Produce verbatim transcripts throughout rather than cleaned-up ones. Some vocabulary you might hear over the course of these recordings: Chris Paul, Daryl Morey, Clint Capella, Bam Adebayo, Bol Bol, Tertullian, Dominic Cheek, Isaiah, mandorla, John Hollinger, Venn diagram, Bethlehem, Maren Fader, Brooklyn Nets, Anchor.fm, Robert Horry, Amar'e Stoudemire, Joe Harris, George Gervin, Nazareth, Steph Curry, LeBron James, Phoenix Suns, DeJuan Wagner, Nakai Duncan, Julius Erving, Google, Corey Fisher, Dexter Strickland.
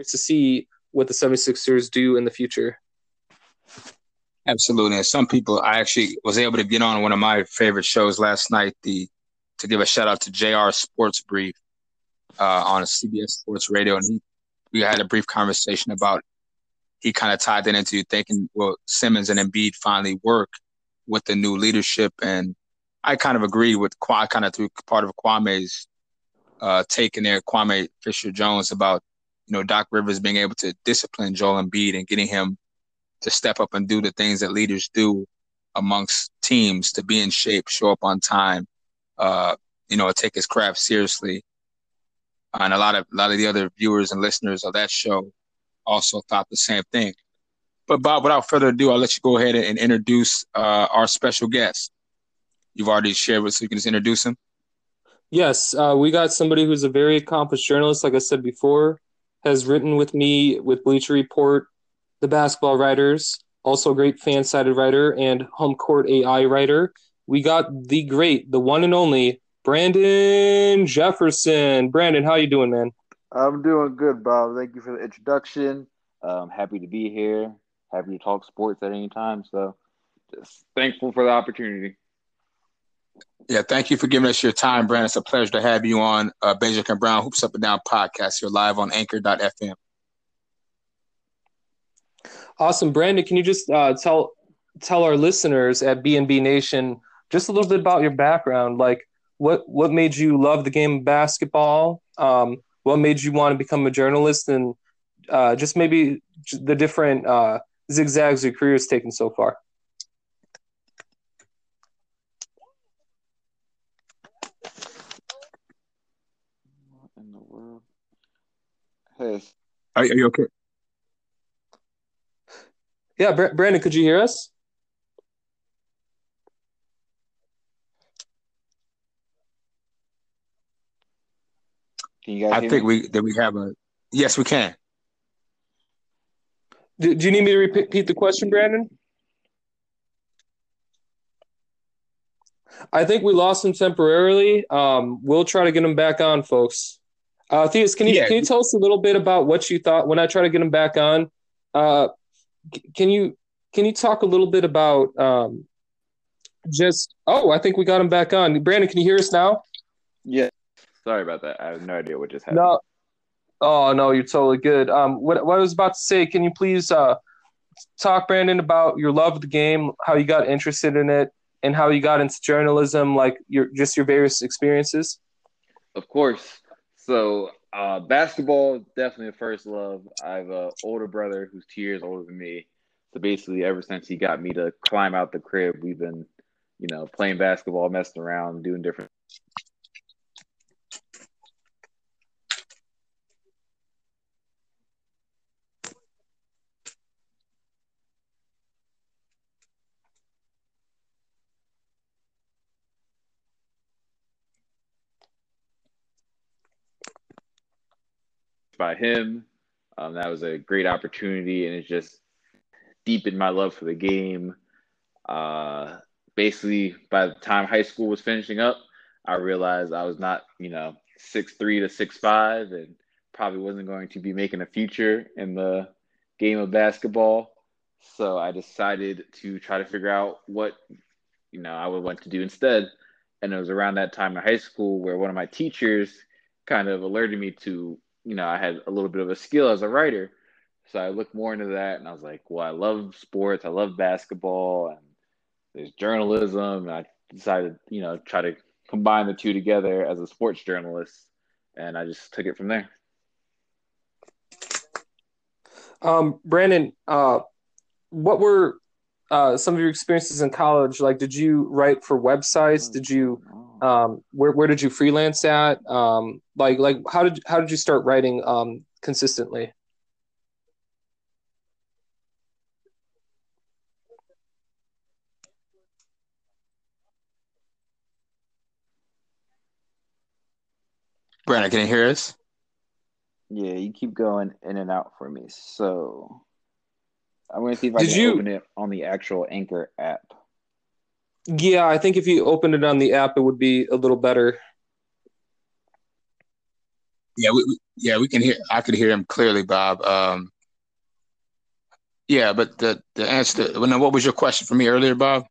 curious to see what the 76ers do in the future. Absolutely. And some people, I actually was able to get on one of my favorite shows last night, the to give a shout out to J R Sports Brief uh, on C B S Sports Radio. And he, we had a brief conversation about, he kind of tied that into thinking, well, Simmons and Embiid finally work with the new leadership. And I kind of agreed with, I kind of threw part of Kwame's uh, take in there, Kwame Fisher-Jones, about, you know, Doc Rivers being able to discipline Joel Embiid and getting him to step up and do the things that leaders do amongst teams to be in shape, show up on time, uh, you know, take his craft seriously. And a lot of a lot of the other viewers and listeners of that show also thought the same thing. But, Bob, without further ado, I'll let you go ahead and introduce uh, our special guest. You've already shared with us, so you can just introduce him. Yes, uh, we got somebody who's a very accomplished journalist, like I said before, has written with me with Bleacher Report, The Basketball Writers, also a great fan-sided writer and Home Court A I writer. We got the great, the one and only Brandon Jefferson. Brandon, how you doing, man? I'm doing good, Bob. Thank you for the introduction. I'm happy to be here. Happy to talk sports at any time. So just thankful for the opportunity. Yeah, thank you for giving us your time, Brandon. It's a pleasure to have you on uh, Benjamin and Brown Hoops Up and Down podcast. You're live on Anchor dot F M. Awesome. Brandon, can you just uh, tell tell our listeners at B N B Nation just a little bit about your background? Like, what, what made you love the game of basketball? Um, what made you want to become a journalist? And uh, just maybe the different uh, zigzags your career has taken so far. What in the world? Hey. Are you, are you okay? Yeah, Brandon, could you hear us? Can you guys I hear think me? we that we have a yes, we can. Do, do you need me to repeat the question, Brandon? I think we lost him temporarily. Um, we'll try to get him back on, folks. Uh, Theus, can you yeah. can you tell us a little bit about what you thought when I try to get him back on? Uh, Can you can you talk a little bit about um, just – oh, I think we got him back on. Brandon, can you hear us now? Yeah. Sorry about that. I have no idea what just happened. No. Oh, no, you're totally good. Um, what, what I was about to say, can you please uh, talk, Brandon, about your love of the game, how you got interested in it, and how you got into journalism, like your just your various experiences? Of course. So – Uh, basketball is definitely a first love. I have an older brother who's two years older than me. So basically, ever since he got me to climb out the crib, we've been, you know, playing basketball, messing around, doing different. By him, um, that was a great opportunity, and it just deepened my love for the game. Uh, basically, by the time high school was finishing up, I realized I was not, you know, six three to six five, and probably wasn't going to be making a future in the game of basketball. So I decided to try to figure out what, you know, I would want to do instead. And it was around that time in high school where one of my teachers kind of alerted me to, you know, I had a little bit of a skill as a writer. So I looked more into that, and I was like, well, I love sports. I love basketball, and there's journalism. And I decided, you know, try to combine the two together as a sports journalist. And I just took it from there. Um, Brandon, uh, what were uh, some of your experiences in college? Like, did you write for websites? Did you Um, where where did you freelance at? Um, like like how did how did you start writing um, consistently? Brandon, can you hear us? Yeah, you keep going in and out for me. So I'm going to see if I did can you... open it on the actual Anchor app. Yeah, I think if you opened it on the app, it would be a little better. Yeah, we, we, yeah, we can hear. I could hear him clearly, Bob. Um, yeah, but the the answer. To, what was your question for me earlier, Bob?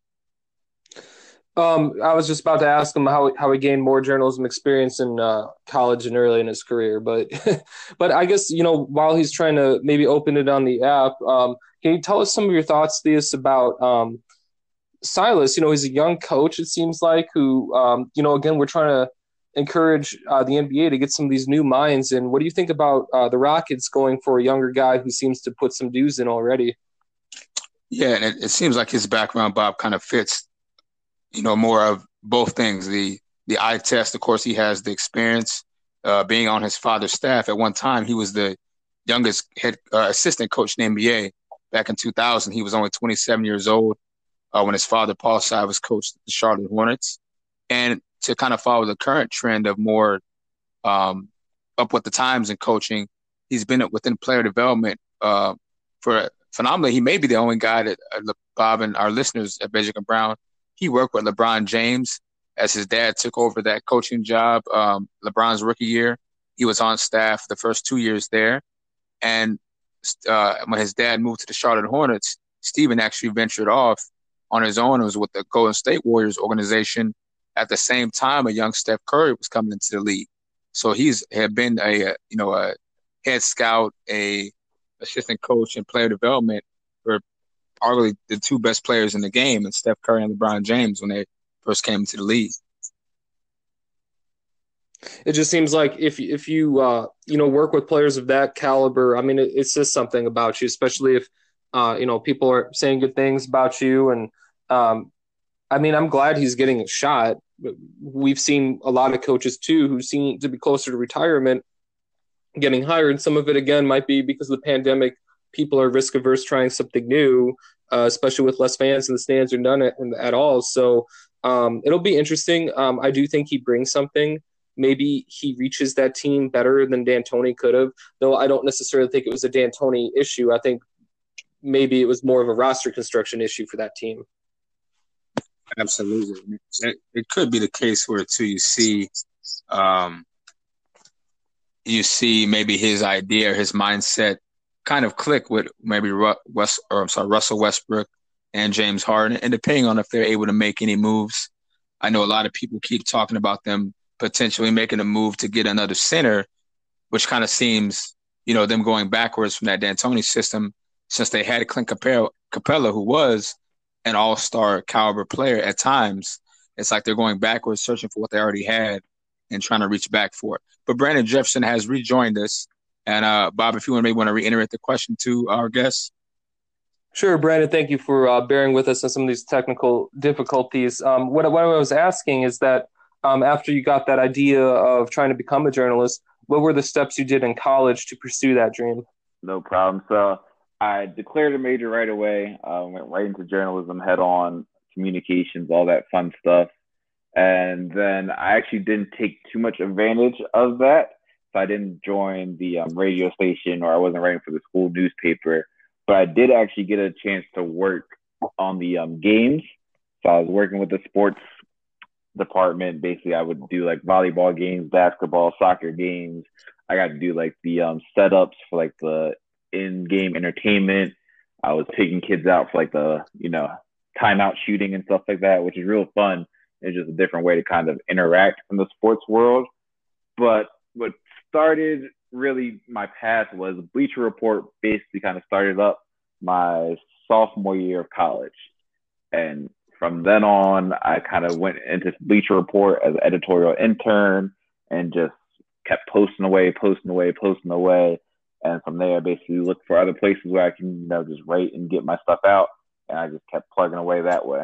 Um, I was just about to ask him how how he gained more journalism experience in uh, college and early in his career, but but I guess you know while he's trying to maybe open it on the app, um, can you tell us some of your thoughts, Theus, about um, Silas? You know, he's a young coach, it seems like, who um, you know again we're trying to encourage uh, the N B A to get some of these new minds in. What do you think about uh, the Rockets going for a younger guy who seems to put some dues in already? Yeah, and it, it seems like his background, Bob, kind of fits. You know, more of both things. The the eye test, of course, he has the experience uh, being on his father's staff. At one time, he was the youngest head uh, assistant coach in the N B A. Back in two thousand, he was only twenty-seven years old uh, when his father, Paul Silas, coached the Charlotte Hornets. And to kind of follow the current trend of more um, up with the times in coaching, he's been within player development uh, for phenomenally. He may be the only guy that uh, Bob and our listeners at Bejic and Brown. He worked with LeBron James as his dad took over that coaching job. Um, LeBron's rookie year, he was on staff the first two years there. And uh, when his dad moved to the Charlotte Hornets, Steven actually ventured off on his own. It was with the Golden State Warriors organization. At the same time, a young Steph Curry was coming into the league. So he's had been a, you know, a head scout, a assistant coach in player development for arguably the two best players in the game, and Steph Curry and LeBron James when they first came into the league. It just seems like if if you uh, you know work with players of that caliber, I mean, it, it's just something about you, especially if uh, you know people are saying good things about you. And um, I mean, I'm glad he's getting a shot. We've seen a lot of coaches too who seem to be closer to retirement getting hired. Some of it again might be because of the pandemic. People are risk averse trying something new, uh, especially with less fans in the stands or none at, at all. So um, it'll be interesting. Um, I do think he brings something. Maybe he reaches that team better than D'Antoni could have, though I don't necessarily think it was a D'Antoni issue. I think maybe it was more of a roster construction issue for that team. Absolutely. It could be the case where, too, you see um, you see maybe his idea, his mindset, kind of click with maybe Russ, or I'm sorry, Russell Westbrook and James Harden, and depending on if they're able to make any moves. I know a lot of people keep talking about them potentially making a move to get another center, which kind of seems, you know, them going backwards from that D'Antoni system since they had Clint Capella, who was an all-star caliber player at times. It's like they're going backwards, searching for what they already had and trying to reach back for it. But Brandon Jefferson has rejoined us. And, uh, Bob, if you want to maybe want to reiterate the question to our guests. Sure, Brandon, thank you for uh, bearing with us on some of these technical difficulties. Um, what, what I was asking is that um, after you got that idea of trying to become a journalist, what were the steps you did in college to pursue that dream? No problem. So I declared a major right away, uh, went right into journalism, head on, communications, all that fun stuff. And then I actually didn't take too much advantage of that. So I didn't join the um, radio station, or I wasn't writing for the school newspaper, but I did actually get a chance to work on the um, games. So I was working with the sports department. Basically, I would do like volleyball games, basketball, soccer games. I got to do like the um, setups for like the in-game entertainment. I was taking kids out for like the, you know, timeout shooting and stuff like that, which is real fun. It's just a different way to kind of interact in the sports world. But what started really my path was Bleacher Report. Basically kind of started up my sophomore year of college. And from then on, I kind of went into Bleacher Report as an editorial intern and just kept posting away, posting away, posting away. And from there, I basically looked for other places where I can, you know, just write and get my stuff out. And I just kept plugging away that way.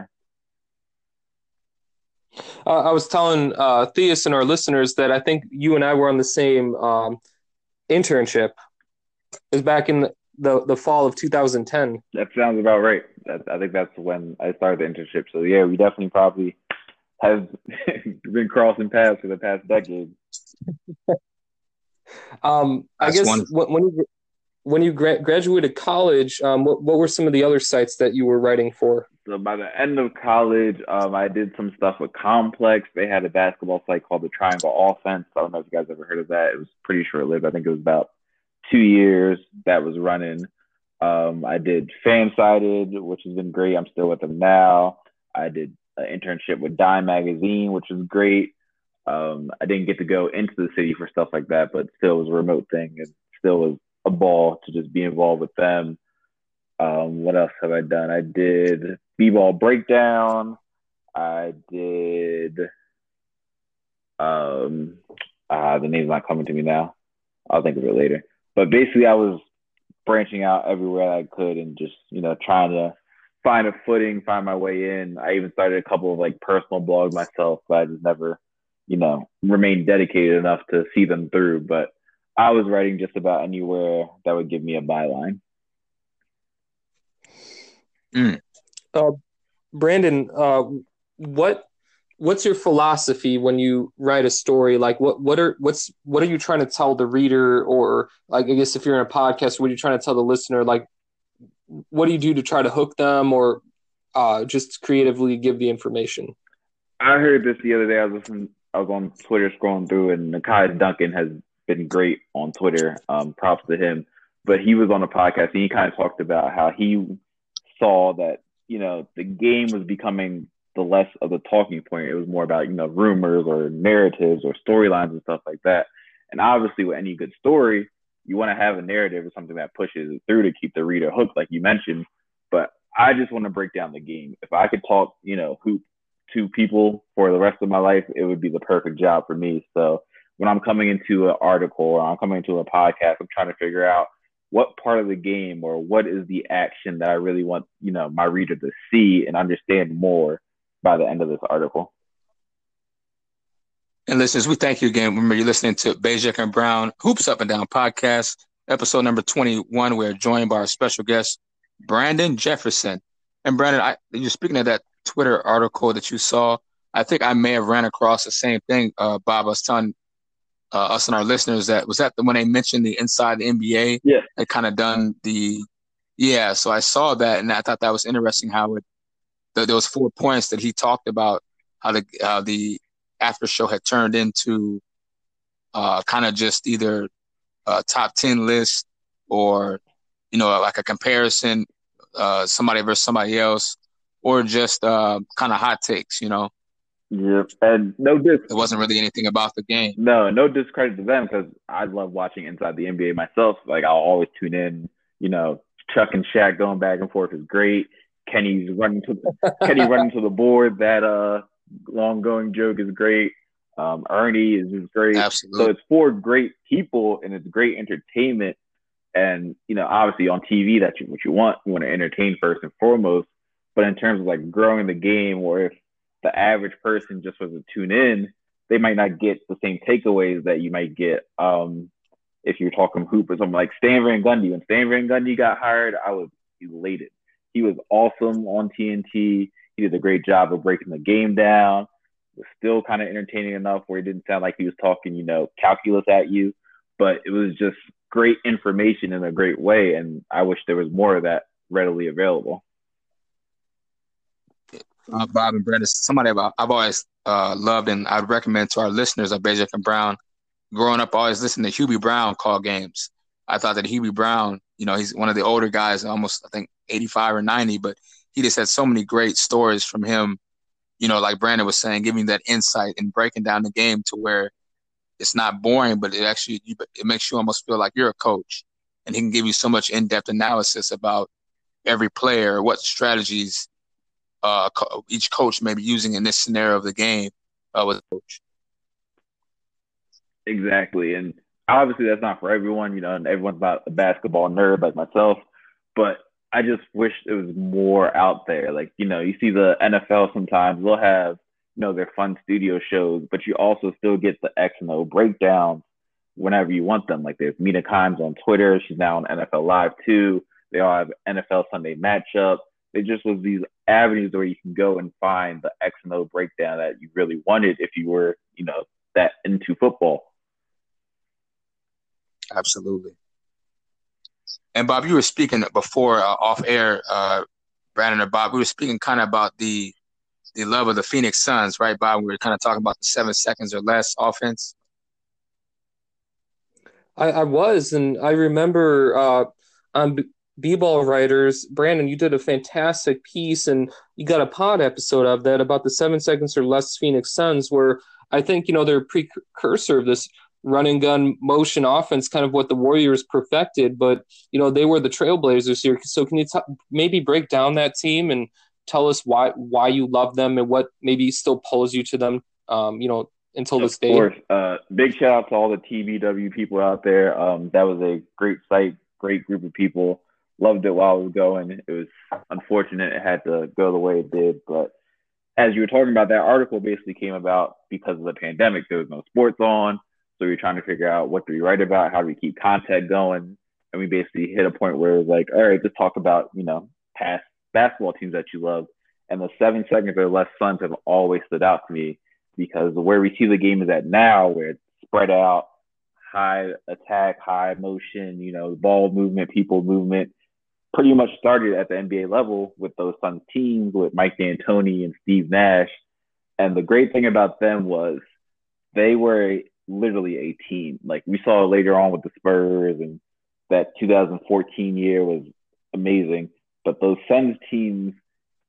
Uh, I was telling uh, Theus and our listeners that I think you and I were on the same um, internship. It was back in the, the fall of two thousand ten. That sounds about right. That, I think that's when I started the internship. So, yeah, we definitely probably have been crossing paths for the past decade. um, I guess when, when you, when you gra- graduated college, um, what, what were some of the other sites that you were writing for? So by the end of college, um, I did some stuff with Complex. They had a basketball site called the Triangle Offense. I don't know if you guys ever heard of that. It was pretty short-lived. I think it was about two years that was running. Um, I did FanSided, which has been great. I'm still with them now. I did an internship with Dime Magazine, which was great. Um, I didn't get to go into the city for stuff like that, but still it was a remote thing. It still was a ball to just be involved with them. Um, what else have I done? I did B-Ball Breakdown. I did, um, uh, the name's not coming to me now. I'll think of it later. But basically I was branching out everywhere I could and just, you know, trying to find a footing, find my way in. I even started a couple of like personal blogs myself, but I just never, you know, remained dedicated enough to see them through. But I was writing just about anywhere that would give me a byline. Mm. Uh, Brandon, uh, what what's your philosophy when you write a story? Like, what what are what's what are you trying to tell the reader, or like, I guess if you're in a podcast, what are you trying to tell the listener? Like, what do you do to try to hook them, or uh, just creatively give the information? I heard this the other day. I was listening, I was on Twitter scrolling through, and Nakai Duncan has been great on Twitter. Um, props to him. But he was on a podcast, and he kind of talked about how he saw that, you know, the game was becoming the less of the talking point. It was more about, you know, rumors or narratives or storylines and stuff like that. And obviously with any good story, you want to have a narrative or something that pushes it through to keep the reader hooked, like you mentioned. But I just want to break down the game. If I could talk, you know, hoop to people for the rest of my life, it would be the perfect job for me. So when I'm coming into an article or I'm coming into a podcast, I'm trying to figure out what part of the game or what is the action that I really want, you know, my reader to see and understand more by the end of this article. And listeners, we thank you again. Remember, you're listening to Bajek and Brown Hoops Up and Down Podcast, episode number twenty-one. We're joined by our special guest, Brandon Jefferson. And Brandon, I, you're speaking of that Twitter article that you saw. I think I may have ran across the same thing, uh, Bob. I was telling uh, us and our listeners that, was that the, when they mentioned the Inside the N B A? Yeah. They kind of done the, yeah, so I saw that, and I thought that was interesting how it, the, those four points that he talked about, how the, how the, after show had turned into uh, kind of just either a top ten list or, you know, like a comparison, uh, somebody versus somebody else, or just uh, kind of hot takes, you know. Yep. And no disc- it wasn't really anything about the game. No, no discredit to them, because I love watching Inside the N B A myself. Like, I'll always tune in, you know, Chuck and Shaq going back and forth is great. Kenny's running to the, Kenny running to the board, that uh, – long going joke is great. Um, Ernie is just great. Absolutely. So it's for great people and it's great entertainment. And, you know, obviously on T V, that's what you want. You want to entertain first and foremost. But in terms of like growing the game, or if the average person just was to tune in, they might not get the same takeaways that you might get um, if you're talking hoop or something like Stan Van Gundy. When Stan Van Gundy got hired, I was elated. He was awesome on T N T. He did a great job of breaking the game down. It was still kind of entertaining enough where it didn't sound like he was talking, you know, calculus at you, but it was just great information in a great way. And I wish there was more of that readily available. Uh, Bob and Brandon, somebody I've, I've always uh, loved, and I'd recommend to our listeners of Bajek and Brown, growing up, I always listened to Hubie Brown call games. I thought that Hubie Brown, you know, he's one of the older guys, almost, I think, eighty-five or ninety, but he just had so many great stories from him, you know, like Brandon was saying, giving that insight and breaking down the game to where it's not boring, but it actually, it makes you almost feel like you're a coach, and he can give you so much in-depth analysis about every player, what strategies uh, co- each coach may be using in this scenario of the game uh, with a coach. Exactly. And obviously that's not for everyone, you know, and everyone's not a basketball nerd like myself, but I just wish there was more out there. Like, you know, you see the N F L sometimes, they'll have, you know, their fun studio shows, but you also still get the X and O breakdowns whenever you want them. Like, there's Mina Kimes on Twitter. She's now on N F L Live, too. They all have N F L Sunday Matchup. It just was these avenues where you can go and find the X and O breakdown that you really wanted if you were, you know, that into football. Absolutely. And Bob, you were speaking before uh, off air, uh, Brandon or Bob, we were speaking kind of about the the love of the Phoenix Suns, right, Bob? We were kind of talking about the seven seconds or less offense. I, I was, and I remember uh, on B- B-Ball Writers, Brandon, you did a fantastic piece, and you got a pod episode of that about the seven seconds or less Phoenix Suns, where I think, you know, they're a precursor of this run and gun motion offense, kind of what the Warriors perfected, but, you know, they were the trailblazers here. So can you t- maybe break down that team and tell us why, why you love them and what maybe still pulls you to them, um, you know, until this day? Of course. Uh, big shout out to all the T B W people out there. Um, that was a great site, great group of people. Loved it while it was going. It was unfortunate it had to go the way it did. But as you were talking about, that article basically came about because of the pandemic. There was no sports on. So we were trying to figure out, what do we write about? How do we keep content going? And we basically hit a point where it was like, all right, just talk about, you know, past basketball teams that you love. And the seven seconds or less Suns have always stood out to me, because where we see the game is at now, where it's spread out, high attack, high motion, you know, ball movement, people movement, pretty much started at the N B A level with those Suns teams, with Mike D'Antoni and Steve Nash. And the great thing about them was they were literally a team. Like, we saw later on with the Spurs, and that two thousand fourteen year was amazing. But those Suns teams,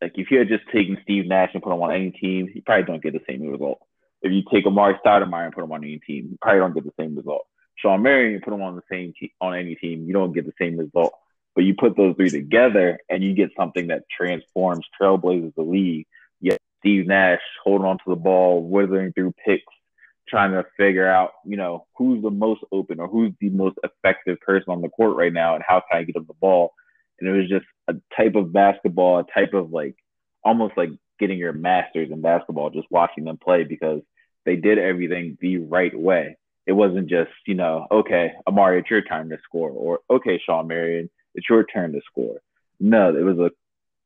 like, if you had just taken Steve Nash and put him on any team, you probably don't get the same result. If you take Amar'e Stoudemire and put him on any team, you probably don't get the same result. Sean Marion, you put him on the same te- on any team, you don't get the same result. But you put those three together, and you get something that transforms, trailblazers the league. Yet Steve Nash holding on to the ball, withering through picks, trying to figure out, you know, who's the most open or who's the most effective person on the court right now, and how can I get him the ball. And it was just a type of basketball, a type of, like, almost like getting your master's in basketball, just watching them play, because they did everything the right way. It wasn't just, you know, okay, Amar'e, it's your time to score, or okay, Sean Marion, it's your turn to score. No, it was a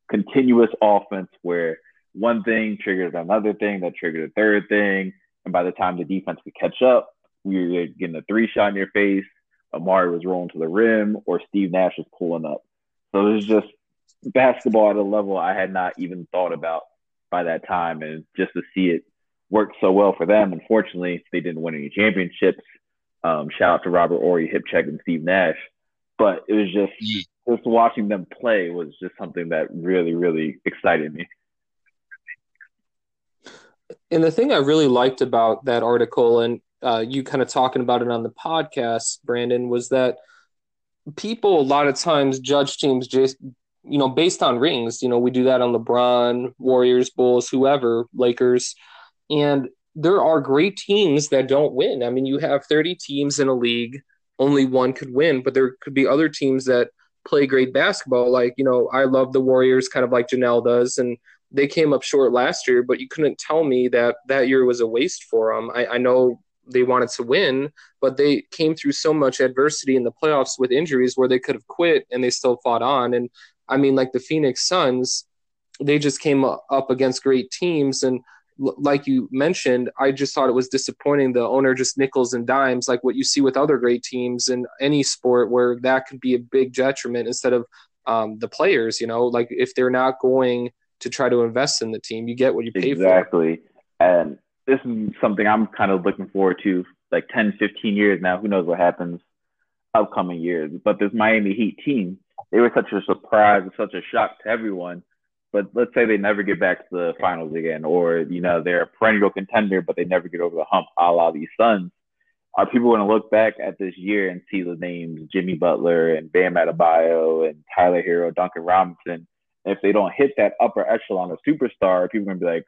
continuous offense where one thing triggered another thing that triggered a third thing. And by the time the defense could catch up, we were getting a three shot in your face, Amar'e was rolling to the rim, or Steve Nash was pulling up. So it was just basketball at a level I had not even thought about by that time. And just to see it work so well for them, unfortunately, they didn't win any championships. Um, shout out to Robert Horry, Hip Check, and Steve Nash. But it was just, just watching them play was just something that really, really excited me. And the thing I really liked about that article, and uh, you kind of talking about it on the podcast, Brandon, was that people a lot of times judge teams just, you know, based on rings. You know, we do that on LeBron, Warriors, Bulls, whoever, Lakers. And there are great teams that don't win. I mean, you have thirty teams in a league, only one could win, but there could be other teams that play great basketball. Like, you know, I love the Warriors, kind of like Janelle does, and they came up short last year, but you couldn't tell me that that year was a waste for them. I, I know they wanted to win, but they came through so much adversity in the playoffs with injuries where they could have quit, and they still fought on. And I mean, like the Phoenix Suns, they just came up against great teams. And l- like you mentioned, I just thought it was disappointing. The owner just nickels and dimes, like what you see with other great teams in any sport, where that could be a big detriment instead of um, the players, you know, like if they're not going to try to invest in the team, you get what you pay exactly. for. Exactly. And this is something I'm kind of looking forward to, like ten, fifteen years now. Who knows what happens upcoming years. But this Miami Heat team, they were such a surprise, such a shock to everyone. But let's say they never get back to the finals again, or, you know, they're a perennial contender, but they never get over the hump, a la these Suns. Are people going to look back at this year and see the names Jimmy Butler and Bam Adebayo and Tyler Hero, Duncan Robinson? If they don't hit that upper echelon of superstar, people are going to be like,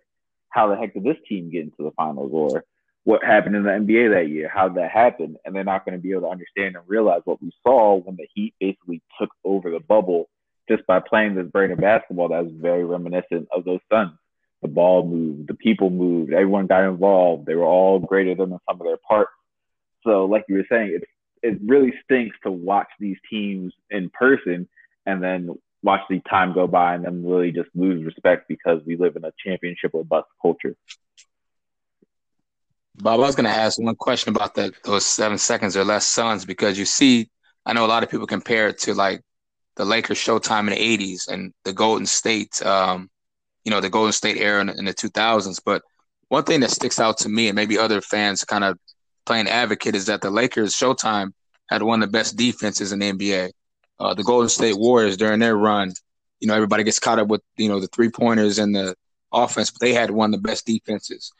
how the heck did this team get into the finals? Or what happened in the N B A that year? How did that happen? And they're not going to be able to understand and realize what we saw when the Heat basically took over the bubble just by playing this brand of basketball that was very reminiscent of those Suns. The ball moved, the people moved, everyone got involved. They were all greater than the sum of their parts. So like you were saying, it, it really stinks to watch these teams in person and then watch the time go by and then really just lose respect because we live in a championship or bust culture. Bob, I was going to ask one question about that, those seven seconds or less Suns, because you see I know a lot of people compare it to like the Lakers Showtime in the eighties and the Golden State, um, you know, the Golden State era in, in the two thousands. But one thing that sticks out to me, and maybe other fans kind of playing advocate, is that the Lakers Showtime had one of the best defenses in the N B A. Uh, the Golden State Warriors during their run, you know, everybody gets caught up with, you know, the three pointers and the offense, but they had one of the best defenses.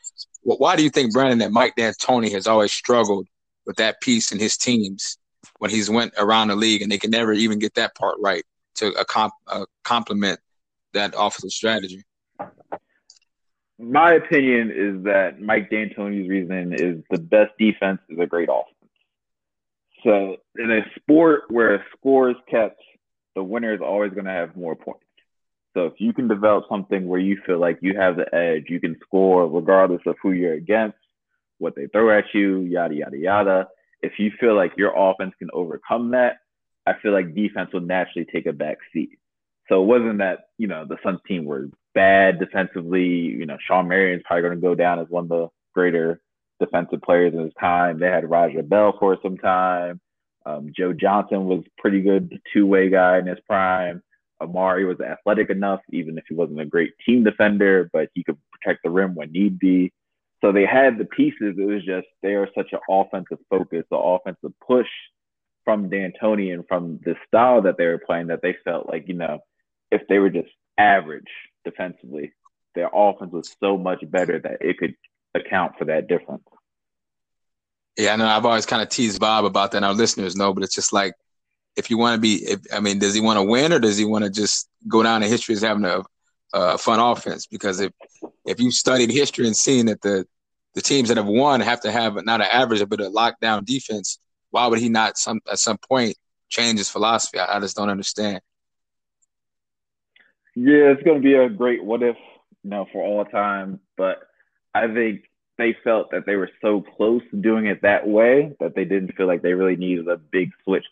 Well, why do you think, Brandon, that Mike D'Antoni has always struggled with that piece in his teams when he's went around the league and they can never even get that part right to a comp, a complement that offensive strategy? My opinion is that Mike D'Antoni's reason is the best defense is a great offense. So in a sport where a score is kept, the winner is always going to have more points. So if you can develop something where you feel like you have the edge, you can score regardless of who you're against, what they throw at you, yada, yada, yada. If you feel like your offense can overcome that, I feel like defense will naturally take a back seat. So it wasn't that, you know, the Suns team were bad defensively. You know, Sean Marion is probably going to go down as one of the greater defensive players in his time. They had Raja Bell for some time. Um, Joe Johnson was pretty good two-way guy in his prime. Amar'e was athletic enough, even if he wasn't a great team defender, but he could protect the rim when need be. So they had the pieces. It was just they are such an offensive focus, the offensive push from D'Antoni and from the style that they were playing that they felt like, you know, if they were just average defensively, their offense was so much better that it could account for that difference. Yeah, I know I've always kind of teased Bob about that, and our listeners know, but it's just like, if you want to be, if, I mean, does he want to win or does he want to just go down in history as having a, a fun offense? Because if if you studied history and seen that the the teams that have won have to have not an average but a lockdown defense, why would he not some at some point change his philosophy? I, I just don't understand. Yeah, it's going to be a great what if, you know, for all time. But I think they felt that they were so close to doing it that way that they didn't feel like they really needed a big switch.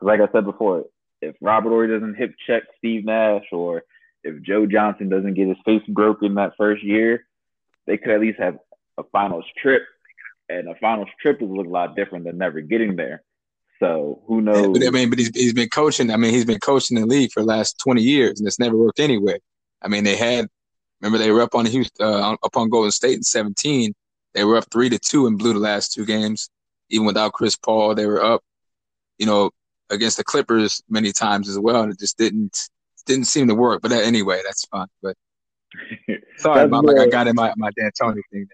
Like I said before, if Robert Horry doesn't hip check Steve Nash, or if Joe Johnson doesn't get his face broken that first year, they could at least have a finals trip. And a finals trip would look a lot different than never getting there. So who knows? But, I mean, but he's, he's been coaching. I mean, he's been coaching the league for the last twenty years, and it's never worked anyway. I mean, they had – remember they were up on Houston, uh, up on Golden State in seventeen. They were up three to two and blew the last two games. Even without Chris Paul, they were up, you know, against the Clippers many times as well, and it just didn't didn't seem to work. But that, anyway, that's fine. But sorry, Bob, like I got in my, my D'Antoni thing.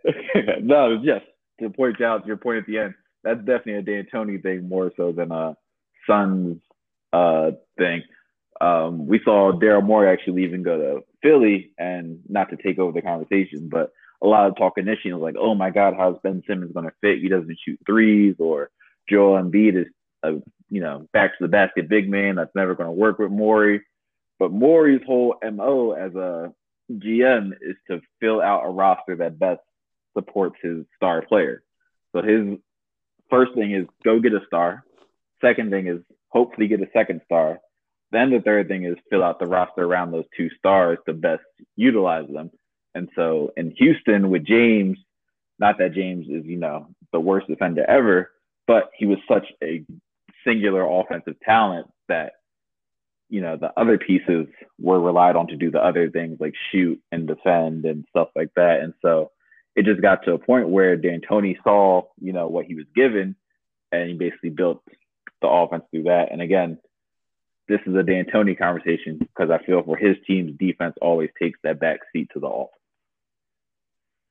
No, yes, to point out your point at the end, that's definitely a D'Antoni thing more so than a Suns uh, thing. Um, we saw Daryl Morey actually leave and go to Philly, and not to take over the conversation, but a lot of talk initially was like, oh my God, how's Ben Simmons going to fit? He doesn't shoot threes, or Joel Embiid is a you know, back to the basket big man. That's never going to work with Morey. But Morey's whole M O as a G M is to fill out a roster that best supports his star player. So his first thing is go get a star. Second thing is hopefully get a second star. Then the third thing is fill out the roster around those two stars to best utilize them. And so in Houston with James, not that James is, you know, the worst defender ever, but he was such a singular offensive talent that, you know, the other pieces were relied on to do the other things like shoot and defend and stuff like that. And so it just got to a point where D'Antoni saw, you know, what he was given, and he basically built the offense through that. And again, this is a D'Antoni conversation because I feel for his team's defense always takes that back seat to the offense.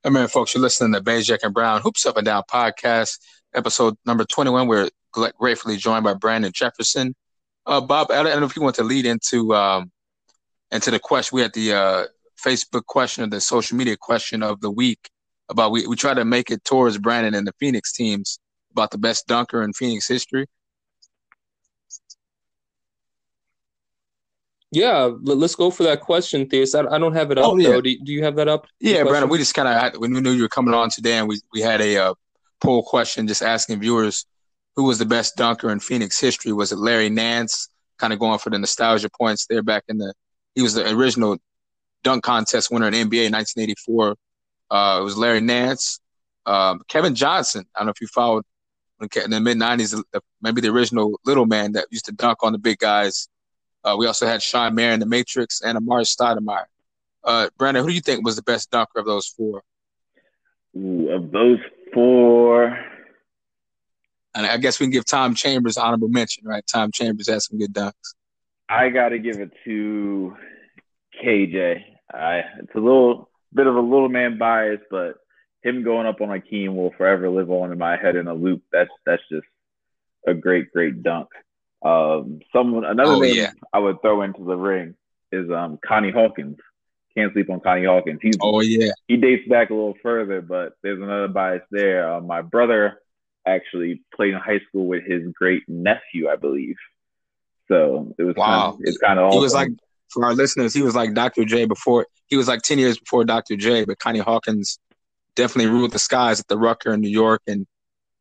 Hey, man, folks, you're listening to Bajek and Brown Hoops Up and Down podcast, episode number twenty-one. We're gratefully joined by Brandon Jefferson. Uh, Bob, I don't know if you want to lead into um, into the question. We had the uh, Facebook question or the social media question of the week about we, we try to make it towards Brandon and the Phoenix teams about the best dunker in Phoenix history. Yeah, let's go for that question, Theus. I, I don't have it up, oh, yeah. though. Do, do you have that up? Yeah, Brandon, we just kind of – we knew you were coming on today, and we, we had a uh, poll question just asking viewers – who was the best dunker in Phoenix history? Was it Larry Nance? Kind of going for the nostalgia points there back in the – he was the original dunk contest winner in N B A in nineteen eighty-four. Uh, it was Larry Nance. Um, Kevin Johnson. I don't know if you followed in the mid nineties, maybe the original little man that used to dunk on the big guys. Uh, we also had Sean Marion, the Matrix, and Amar'e Stoudemire. Uh, Brandon, who do you think was the best dunker of those four? Ooh, of those four, and I guess we can give Tom Chambers honorable mention, right? Tom Chambers had some good dunks. I got to give it to K J. I, it's a little bit of a little man bias, but him going up on Hakeem will forever live on in my head in a loop. That's that's just a great, great dunk. Um, someone another oh, name yeah. I would throw into the ring is um, Connie Hawkins. Can't sleep on Connie Hawkins. He's, oh yeah, he dates back a little further, but there's another bias there. Uh, my brother actually played in high school with his great nephew, I believe. So it was wow. Kind of, it's kind of awesome. He was like, for our listeners, he was like Doctor J before. He was like ten years before Doctor J, but Connie Hawkins definitely ruled the skies at the Rucker in New York, and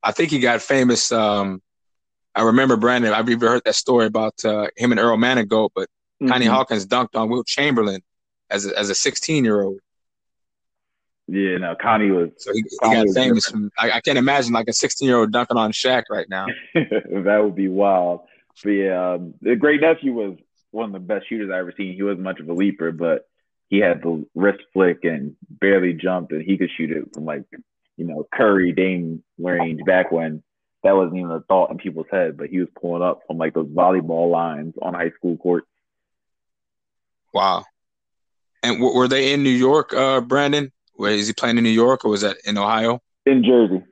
I think he got famous. Um, I remember Brandon. I've even heard that story about uh, him and Earl Manigault, but mm-hmm. Connie Hawkins dunked on Wilt Chamberlain as a, as a sixteen year old. Yeah, no, Connie was. So he, he got famous. From, I, I can't imagine like a sixteen year old dunking on Shaq right now. That would be wild. But yeah, um, the great nephew was one of the best shooters I ever seen. He wasn't much of a leaper, but he had the wrist flick and barely jumped, and he could shoot it from like, you know, Curry, Dame range back when that wasn't even a thought in people's head. But he was pulling up from like those volleyball lines on high school courts. Wow. And w- were they in New York, uh, Brandon? Where is he playing in New York, or was that in Ohio? In Jersey.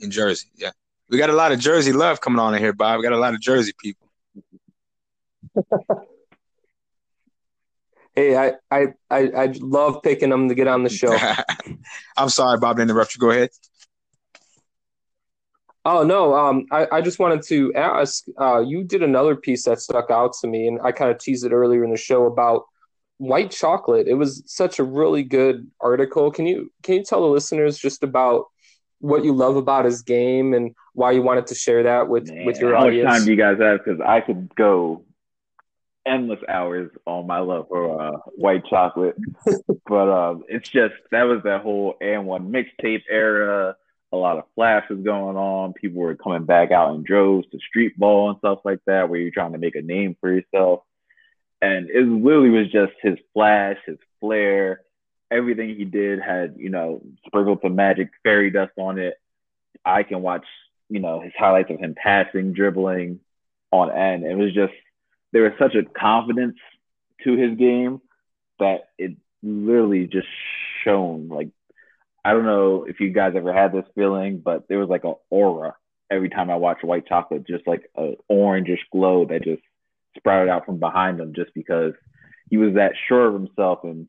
In Jersey, yeah. We got a lot of Jersey love coming on in here, Bob. We got a lot of Jersey people. Hey, I, I, I, I love picking them to get on the show. I'm sorry, Bob, to interrupt you. Go ahead. Oh, no. Um, I, I just wanted to ask, uh, you did another piece that stuck out to me, and I kind of teased it earlier in the show about White Chocolate. It was such a really good article. Can you can you tell the listeners just about what you love about his game and why you wanted to share that with, Man, with your how audience? How much time do you guys have? Because I could go endless hours on my love for uh, White Chocolate. But um, it's just, that was that whole and one mixtape era. A lot of flash was going on. People were coming back out in droves to street ball and stuff like that, where you're trying to make a name for yourself. And it literally was just his flash, his flair. Everything he did had, you know, sprinkled some magic fairy dust on it. I can watch, you know, his highlights of him passing, dribbling on end. It was just, there was such a confidence to his game that it literally just shone. Like, I don't know if you guys ever had this feeling, but there was like an aura every time I watched White Chocolate, just like an orangish glow that just sprouted out from behind him, just because he was that sure of himself. And,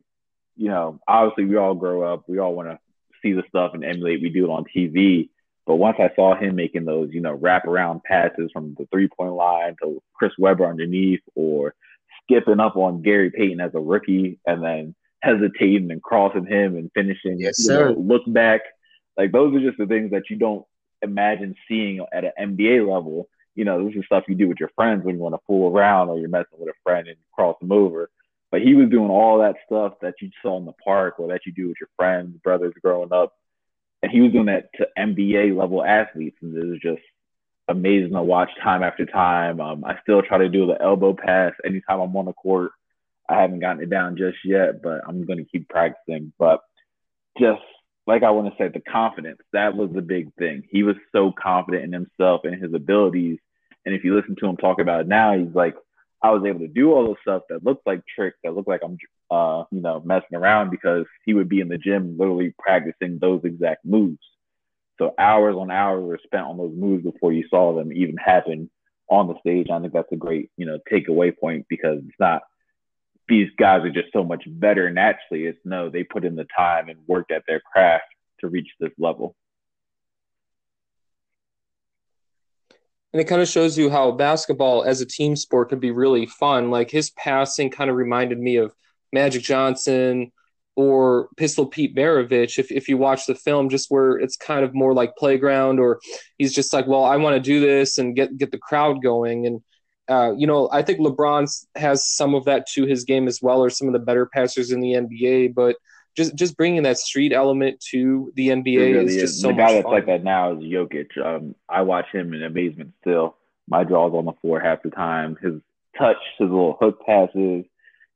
you know, obviously we all grow up. We all want to see the stuff and emulate. We do it on T V. But once I saw him making those, you know, wraparound passes from the three-point line to Chris Webber underneath, or skipping up on Gary Payton as a rookie and then hesitating and crossing him and finishing, yes, sir. You know, look back. Like, those are just the things that you don't imagine seeing at an N B A level. You know, this is stuff you do with your friends when you want to fool around, or you're messing with a friend and cross them over. But he was doing all that stuff that you saw in the park, or that you do with your friends, brothers growing up. And he was doing that to N B A level athletes. And it was just amazing to watch time after time. Um, I still try to do the elbow pass anytime I'm on the court. I haven't gotten it down just yet, but I'm going to keep practicing. But just like I want to say, the confidence, that was the big thing. He was so confident in himself and his abilities. And if you listen to him talk about it now, he's like, I was able to do all the stuff that looked like tricks, that looked like I'm, uh, you know, messing around, because he would be in the gym literally practicing those exact moves. So hours on hours were spent on those moves before you saw them even happen on the stage. I think that's a great, you know, takeaway point, because it's not, these guys are just so much better naturally. It's no, they put in the time and worked at their craft to reach this level. And it kind of shows you how basketball as a team sport can be really fun. Like, his passing kind of reminded me of Magic Johnson or Pistol Pete Maravich, if if you watch the film, just where it's kind of more like playground, or he's just like, well, I want to do this and get, get the crowd going. And, uh, you know, I think LeBron has some of that to his game as well, or some of the better passers in the N B A. But just just bringing that street element to the N B A really is just is. so the much fun. The guy that's like that now is Jokic. Um, I watch him in amazement still. My jaw's on the floor half the time. His touch, his little hook passes,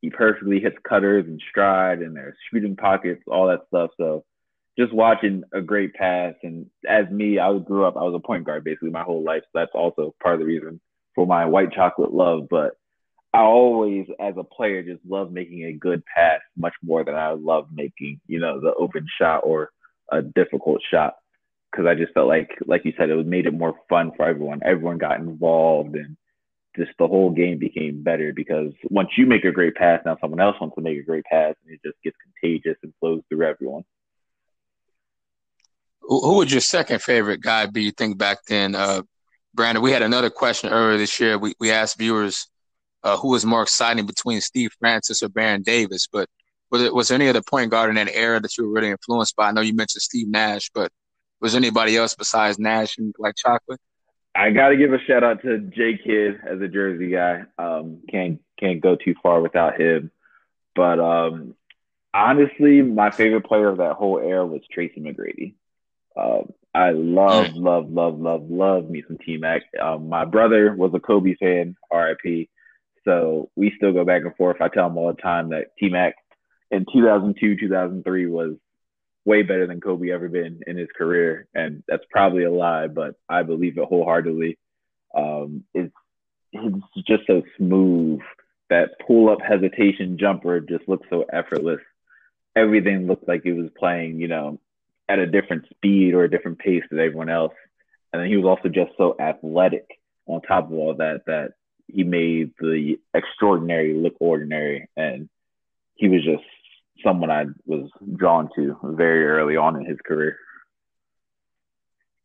he perfectly hits cutters and stride and there's shooting pockets, all that stuff. So just watching a great pass. And as me, I grew up, I was a point guard basically my whole life. So that's also part of the reason for my white chocolate love. But I always, as a player, just love making a good pass much more than I love making, you know, the open shot or a difficult shot. Because I just felt like, like you said, it was made it more fun for everyone. Everyone got involved and just the whole game became better because once you make a great pass, now someone else wants to make a great pass and it just gets contagious and flows through everyone. Who would your second favorite guy be, you think, back then? Uh, Brandon, we had another question earlier this year. We we asked viewers uh, who was more exciting between Steve Francis or Baron Davis, but was there, was there any other point guard in that era that you were really influenced by? I know you mentioned Steve Nash, but was anybody else besides Nash and White Chocolate? I got to give a shout out to J Kidd as a Jersey guy. Um, can't can't go too far without him. But um, honestly, my favorite player of that whole era was Tracy McGrady. Um, I love, love, love, love, love me some T Mac. Um, my brother was a Kobe fan, R I P. So we still go back and forth. I tell him all the time that T Mac in two thousand two, two thousand three was way better than Kobe ever been in his career. And that's probably a lie, but I believe it wholeheartedly. Um, it's, it's just so smooth. That pull-up hesitation jumper just looks so effortless. Everything looked like he was playing, you know, at a different speed or a different pace than everyone else. And then he was also just so athletic on top of all that, that he made the extraordinary look ordinary. And he was just someone I was drawn to very early on in his career.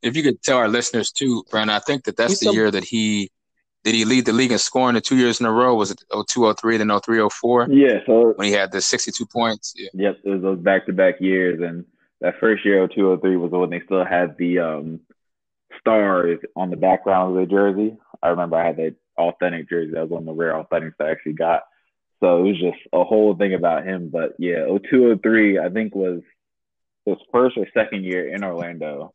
If you could tell our listeners too, Brandon, I think that that's He's the so- year that he, did he lead the league in scoring the two years in a row? Was it oh two, oh three, then oh three, oh four? Yeah. So when he had the sixty-two points. Yeah. Yep. It was those back-to-back years. And that first year, oh two, oh three, was when they still had the um, stars on the background of their jersey. I remember I had that authentic jersey. That was one of the rare authentics I actually got. So it was just a whole thing about him. But yeah, oh two, oh three, I think was his first or second year in Orlando.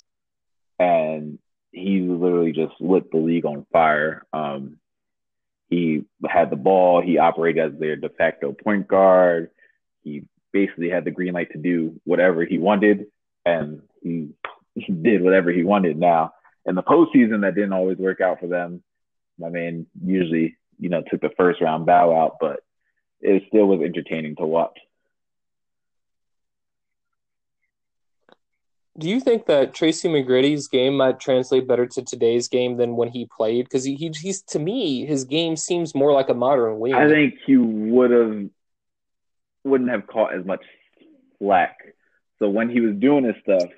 And he literally just lit the league on fire. Um, he had the ball. He operated as their de facto point guard. He basically had the green light to do whatever he wanted, and he, he did whatever he wanted. Now, in the postseason, that didn't always work out for them. My man usually, you know, took the first round bow out, but it still was entertaining to watch. Do you think that Tracy McGrady's game might translate better to today's game than when he played? Because he, he, he's to me, his game seems more like a modern wing. I think you would have wouldn't have caught as much slack. So when he was doing his stuff,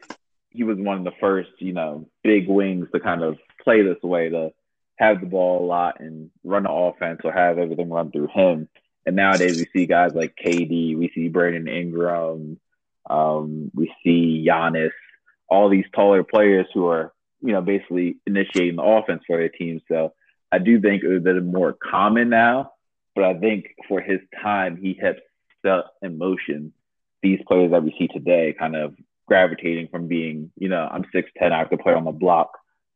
he was one of the first, you know, big wings to kind of play this way, to have the ball a lot and run the offense or have everything run through him. And nowadays we see guys like K D, we see Brandon Ingram, um, we see Giannis, all these taller players who are, you know, basically initiating the offense for their team. So I do think it would have been more common now, but I think for his time, he had set in motion these players that we see today, kind of gravitating from being, you know, I'm six ten, I have to play on the block,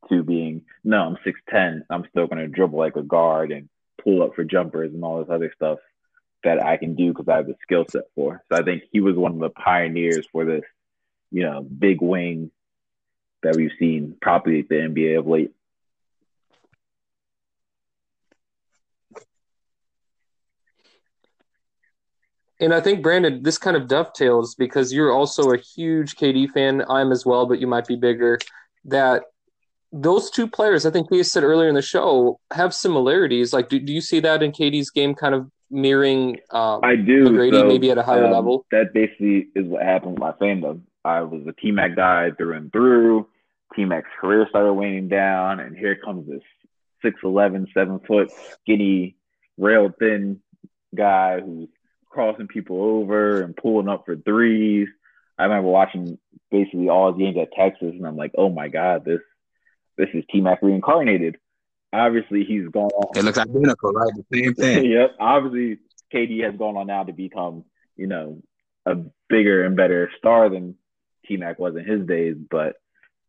to being, no, I'm six ten, I'm still going to dribble like a guard and pull up for jumpers and all this other stuff that I can do because I have the skill set for. So I think he was one of the pioneers for this, you know, big wing that we've seen probably at the N B A of late. And I think, Brandon, this kind of dovetails because you're also a huge K D fan. I'm as well, but you might be bigger. That those two players, I think we said earlier in the show, have similarities. Like, do, do you see that in K D's game kind of mirroring um, I do, McGrady so, maybe at a higher um, level? That basically is what happened with my fandom. I was a T-Mac guy through and through. T-Mac's career started waning down, and here comes this six eleven, seven foot, skinny, rail-thin guy who's crossing people over and pulling up for threes. I remember watching basically all his games at Texas, and I'm like, oh my God, this this is T-Mac reincarnated. Obviously, he's gone on. It looks identical, right? The same thing. Yep. Obviously, K D has gone on now to become, you know, a bigger and better star than T-Mac was in his days, but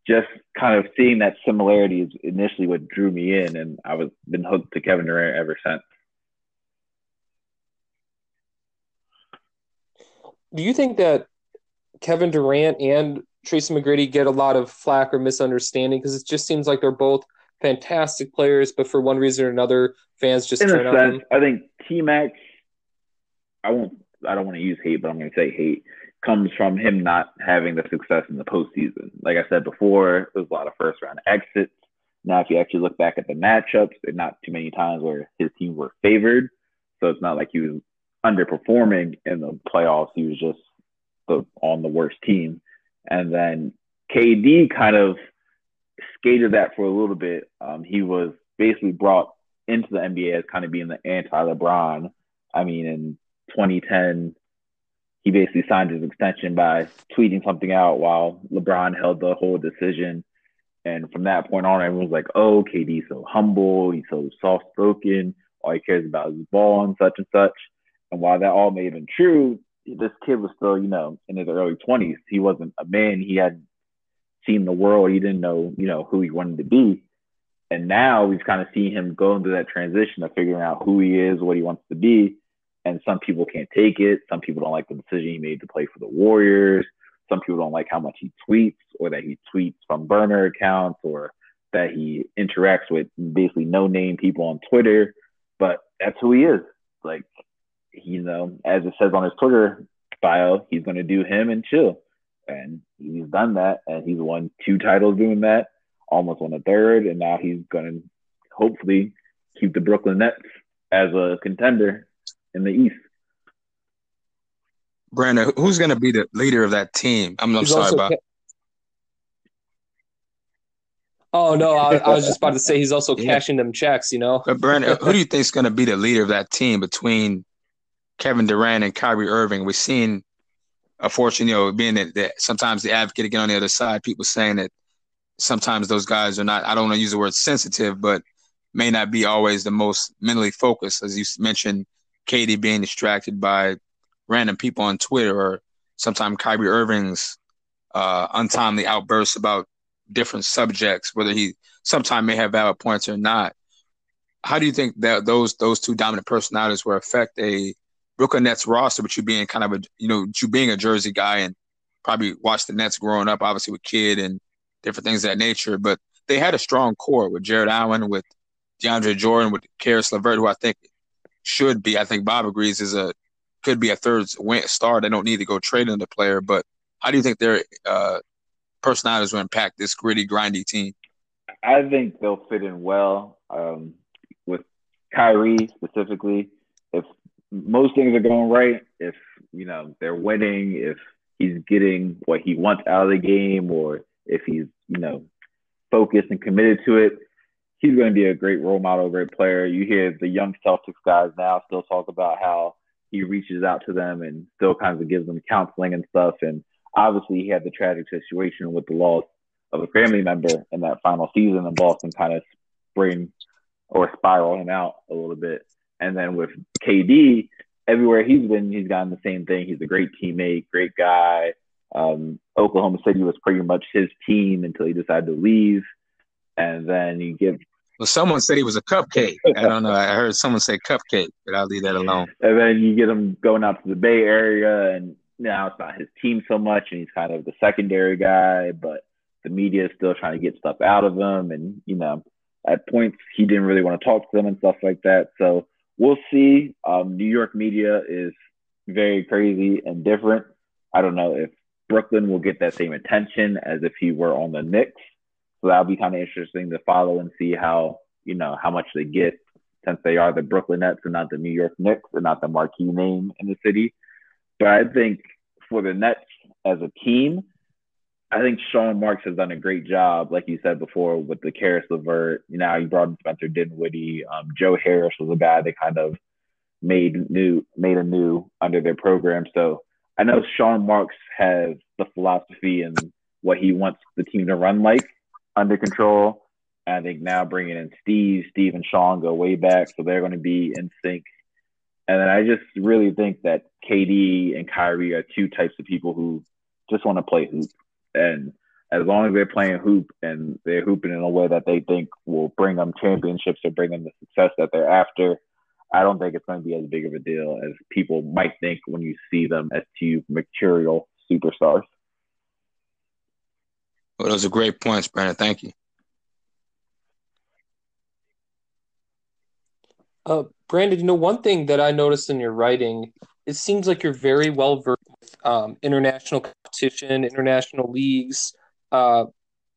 just kind of seeing that similarity is initially what drew me in, and I was been hooked to Kevin Durant ever since. Do you think that Kevin Durant and Tracy McGrady get a lot of flack or misunderstanding? Because it just seems like they're both fantastic players, but for one reason or another, fans just in turn on them. I think T-Mac, I won't, I don't want to use hate, but I'm going to say hate, comes from him not having the success in the postseason. Like I said before, it was a lot of first-round exits. Now, if you actually look back at the matchups, there's not too many times where his teams were favored. So it's not like he was underperforming in the playoffs. He was just the, on the worst team. And then K D kind of skated that for a little bit. Um, he was basically brought into the N B A as kind of being the anti-LeBron. I mean, in twenty ten, he basically signed his extension by tweeting something out while LeBron held the whole decision. And from that point on, everyone was like, oh, K D's so humble. He's so soft-spoken. All he cares about is his ball and such and such. And while that all may have been true, this kid was still, you know, in his early twenties. He wasn't a man. He hadn't seen the world. He didn't know, you know, who he wanted to be. And now we've kind of seen him go into that transition of figuring out who he is, what he wants to be. And some people can't take it. Some people don't like the decision he made to play for the Warriors. Some people don't like how much he tweets, or that he tweets from burner accounts, or that he interacts with basically no-name people on Twitter. But that's who he is. Like, you know, as it says on his Twitter bio, he's going to do him and chill. And he's done that, and he's won two titles doing that, almost won a third, and now he's going to hopefully keep the Brooklyn Nets as a contender in the East. Brandon, who's going to be the leader of that team? I'm, I'm sorry about Ke- Oh, no, I, I was just about to say he's also yeah. cashing them checks, you know? But Brandon, who do you think is going to be the leader of that team between Kevin Durant and Kyrie Irving? We're seeing, unfortunately, you know, being that, that sometimes the advocate again on the other side, people saying that sometimes those guys are not, I don't want to use the word sensitive, but may not be always the most mentally focused. As you mentioned, K D being distracted by random people on Twitter, or sometimes Kyrie Irving's uh, untimely outbursts about different subjects, whether he sometimes may have valid points or not. How do you think that those those two dominant personalities will affect a Brooklyn Nets roster, with you being kind of a, you know, you being a Jersey guy and probably watched the Nets growing up, obviously with Kidd and different things of that nature, but they had a strong core with Jared Allen, with DeAndre Jordan, with Caris LeVert, who I think should be, I think Bob agrees, is a could be a third star. They don't need to go trade another player, but how do you think their uh, personalities will impact this gritty, grindy team? I think they'll fit in well um, with Kyrie specifically. If most things are going right, if, you know, they're winning, if he's getting what he wants out of the game, or if he's, you know, focused and committed to it, he's going to be a great role model, great player. You hear the young Celtics guys now still talk about how he reaches out to them and still kind of gives them counseling and stuff. And obviously he had the tragic situation with the loss of a family member in that final season, and Boston kind of spring or spiral him out a little bit. And then with K D, everywhere he's been, he's gotten the same thing. He's a great teammate, great guy. Um, Oklahoma City was pretty much his team until he decided to leave. And then you give. Well, someone said he was a cupcake. I don't know. I heard someone say cupcake, but I'll leave that alone. And then you get him going out to the Bay Area, and now it's not his team so much, and he's kind of the secondary guy, but the media is still trying to get stuff out of him. And, you know, at points, he didn't really want to talk to them and stuff like that. So, we'll see. Um, New York media is very crazy and different. I don't know if Brooklyn will get that same attention as if he were on the Knicks. So that'll be kind of interesting to follow and see how, you know, how much they get, since they are the Brooklyn Nets and not the New York Knicks and not the marquee name in the city. But I think for the Nets as a team, I think Sean Marks has done a great job, like you said before, with the Caris LeVert. You know, you brought in Spencer Dinwiddie. Um, Joe Harris was a guy they kind of made new, made anew under their program. So I know Sean Marks has the philosophy and what he wants the team to run like under control. And I think now bringing in Steve, Steve and Sean go way back, so they're going to be in sync. And then I just really think that K D and Kyrie are two types of people who just want to play hoop. And as long as they're playing hoop and they're hooping in a way that they think will bring them championships or bring them the success that they're after, I don't think it's going to be as big of a deal as people might think when you see them as two mercurial superstars. Well, those are great points, Brandon. Thank you. Uh, Brandon, you know, one thing that I noticed in your writing, it seems like you're very well versed with um, international competition, international leagues, uh,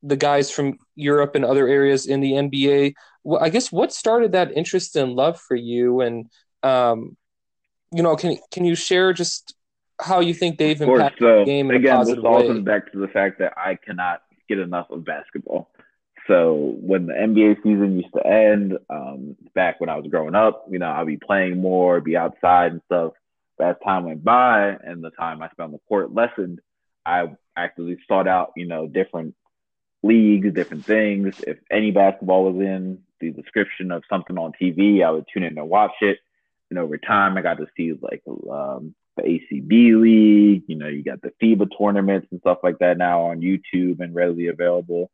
the guys from Europe and other areas in the N B A. Well, I guess what started that interest and love for you? And, um, you know, can can you share just how you think they've course, impacted so, the game in again, a positive way? Again, this all comes back to the fact that I cannot get enough of basketball. So when the N B A season used to end, um, back when I was growing up, you know, I'd be playing more, be outside and stuff. But as time went by and the time I spent on the court lessened, I actively sought out, you know, different leagues, different things. If any basketball was in the description of something on T V, I would tune in and watch it. And over time, I got to see like um, the A C B League, you know, you got the FIBA tournaments and stuff like that now on YouTube and readily available.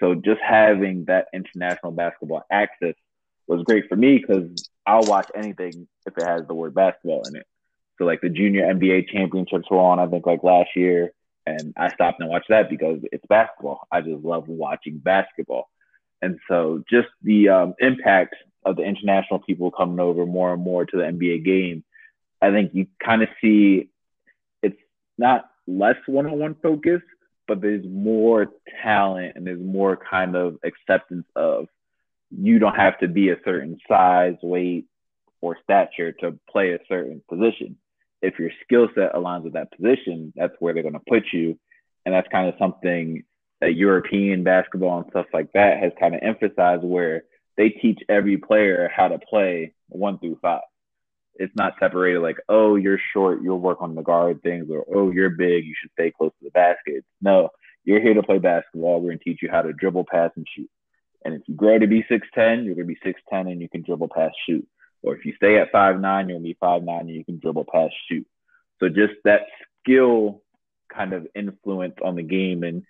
So just having that international basketball access was great for me because I'll watch anything if it has the word basketball in it. So like the junior N B A championships were on, I think like last year, and I stopped and watched that because it's basketball. I just love watching basketball. And so just the um, impact of the international people coming over more and more to the N B A game, I think you kind of see it's not less one-on-one focus, but there's more talent and there's more kind of acceptance of you don't have to be a certain size, weight, or stature to play a certain position. If your skill set aligns with that position, that's where they're going to put you. And that's kind of something that European basketball and stuff like that has kind of emphasized, where they teach every player how to play one through five. It's not separated like, oh, you're short, you'll work on the guard things, or oh, you're big, you should stay close to the basket. No, you're here to play basketball. We're going to teach you how to dribble, pass, and shoot. And if you grow to be six ten, you're going to be six ten and you can dribble, pass, shoot. Or if you stay at five nine, you're going to be five nine and you can dribble, pass, shoot. So just that skill kind of influence on the game and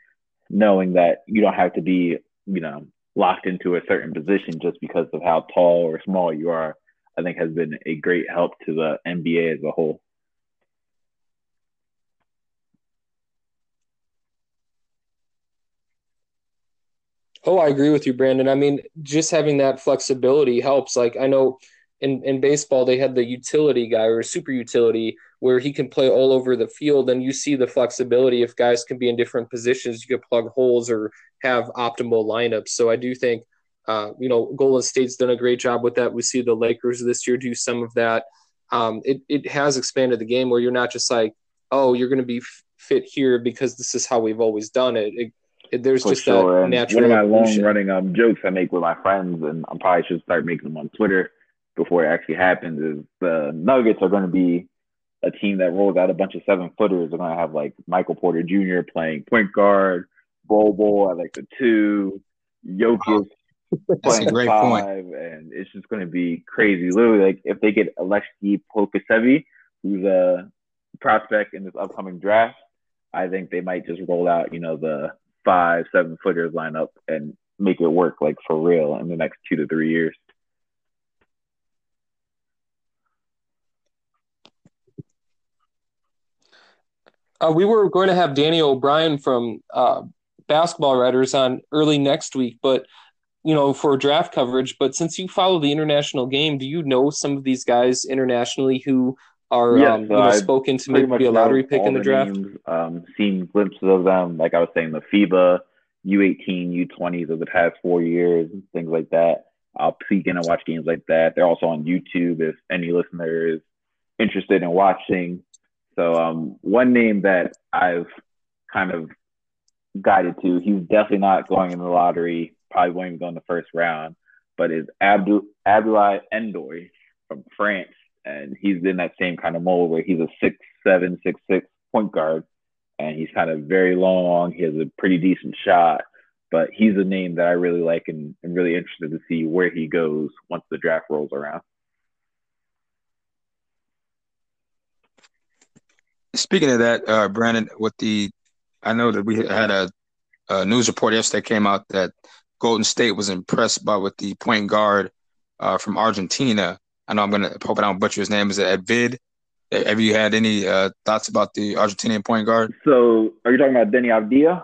knowing that you don't have to be, you know, locked into a certain position just because of how tall or small you are, I think has been a great help to the N B A as a whole. Oh, I agree with you, Brandon. I mean, just having that flexibility helps. Like I know in, in baseball, they had the utility guy or super utility where he can play all over the field, and you see the flexibility. If guys can be in different positions, you can plug holes or have optimal lineups. So I do think Uh, you know, Golden State's done a great job with that. We see the Lakers this year do some of that. Um, it it has expanded the game where you're not just like, oh, you're going to be f- fit here because this is how we've always done it. it, it there's For just sure. that and natural. One of my long running um, jokes I make with my friends, and I probably should start making them on Twitter before it actually happens, is the Nuggets are going to be a team that rolls out a bunch of seven footers. They're going to have like Michael Porter Junior playing point guard, Bol Bol at like the two, Jokic. Wow. That's a great point. And it's just going to be crazy. Literally, like if they get Alexi Pokušević, who's a prospect in this upcoming draft, I think they might just roll out, you know, the five, seven footers lineup and make it work like for real in the next two to three years. Uh, we were going to have Danny O'Brien from uh, Basketball Writers on early next week, but you know, for draft coverage, but since you follow the international game, do you know some of these guys internationally who are yes, um, you know, spoken to maybe a lottery pick in the draft? Names, um, seen glimpses of them, like I was saying, the FIBA, U eighteen, U twenties of the past four years, and things like that. I'll peek in and watch games like that. They're also on YouTube if any listener is interested in watching. So um, one name that I've kind of guided to, he's definitely not going in the lottery, probably won't even go in the first round, but is Abdou Abdoulaye Ndoye from France. And he's in that same kind of mold where he's a six seven, six six point guard, and he's kind of very long. He has a pretty decent shot, but he's a name that I really like and I'm really interested to see where he goes once the draft rolls around. Speaking of that, uh, Brandon, with the, I know that we had a, a news report yesterday came out that Golden State was impressed by with the point guard uh, from Argentina. I know I'm going to hope I don't butcher his name. Is it Advid? Have you had any uh, thoughts about the Argentinian point guard? So, are you talking about Deni Avdija?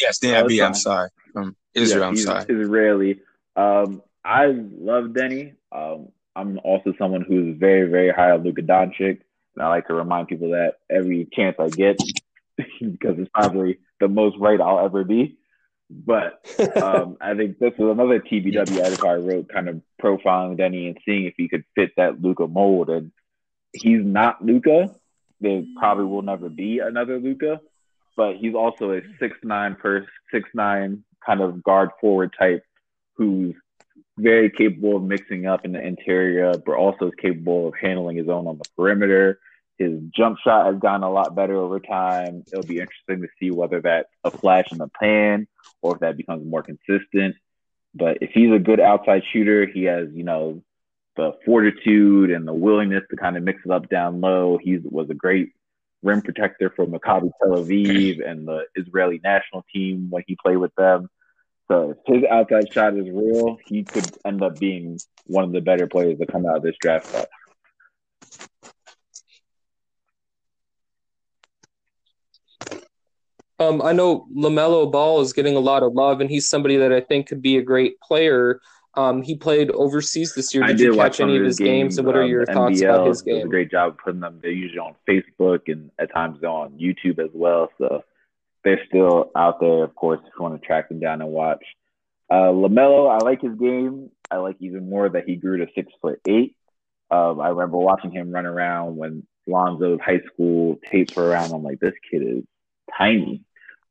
Yes, Deni Avdija. Oh, I'm sorry, from Israel. Yeah, I'm sorry, Israeli. Um, I love Deni. Um, I'm also someone who's very, very high on Luka Doncic, and I like to remind people that every chance I get, because it's probably the most right I'll ever be. But um, I think this was another T B W article I wrote, kind of profiling Deni and seeing if he could fit that Luka mold. And he's not Luka. There probably will never be another Luka, but he's also a six nine per six nine kind of guard forward type who's very capable of mixing up in the interior, but also is capable of handling his own on the perimeter. His jump shot has gotten a lot better over time. It'll be interesting to see whether that's a flash in the pan or if that becomes more consistent. But if he's a good outside shooter, he has, you know, the fortitude and the willingness to kind of mix it up down low. He was a great rim protector for Maccabi Tel Aviv and the Israeli national team when he played with them. So if his outside shot is real, he could end up being one of the better players that come out of this draft class. Um, I know LaMelo Ball is getting a lot of love, and he's somebody that I think could be a great player. Um, he played overseas this year. Did, I did you catch any of his games, games? And what are um, your thoughts about his game? He did a great job putting them. They're usually on Facebook and at times they're on YouTube as well. So they're still out there, of course, if you want to track them down and watch. Uh, LaMelo, I like his game. I like even more that he grew to six foot eight. Um, I remember watching him run around when Lonzo's high school tapes were around. I'm like, this kid is tiny.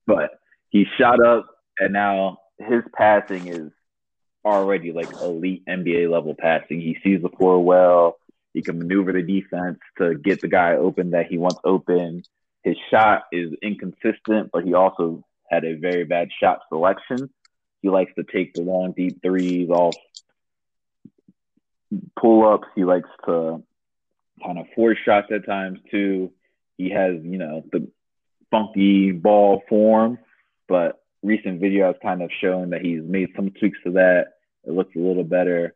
But he shot up, and now his passing is already like elite N B A level passing. He sees the floor well. He can maneuver the defense to get the guy open that he wants open. His shot is inconsistent, but he also had a very bad shot selection. He likes to take the long, deep threes off pull-ups. He likes to kind of force shots at times, too. He has, you know, the funky ball form, but recent video has kind of shown that he's made some tweaks to that. It looks a little better.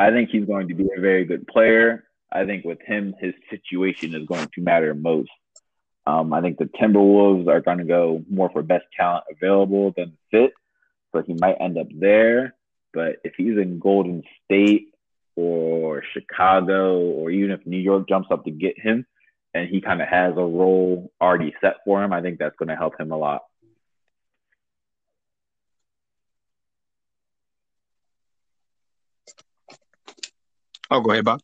I think he's going to be a very good player. I think with him, his situation is going to matter most. Um, I think the Timberwolves are going to go more for best talent available than fit, so he might end up there. But if he's in Golden State or Chicago, or even if New York jumps up to get him, and he kind of has a role already set for him, I think that's going to help him a lot. Oh, go ahead, Bob.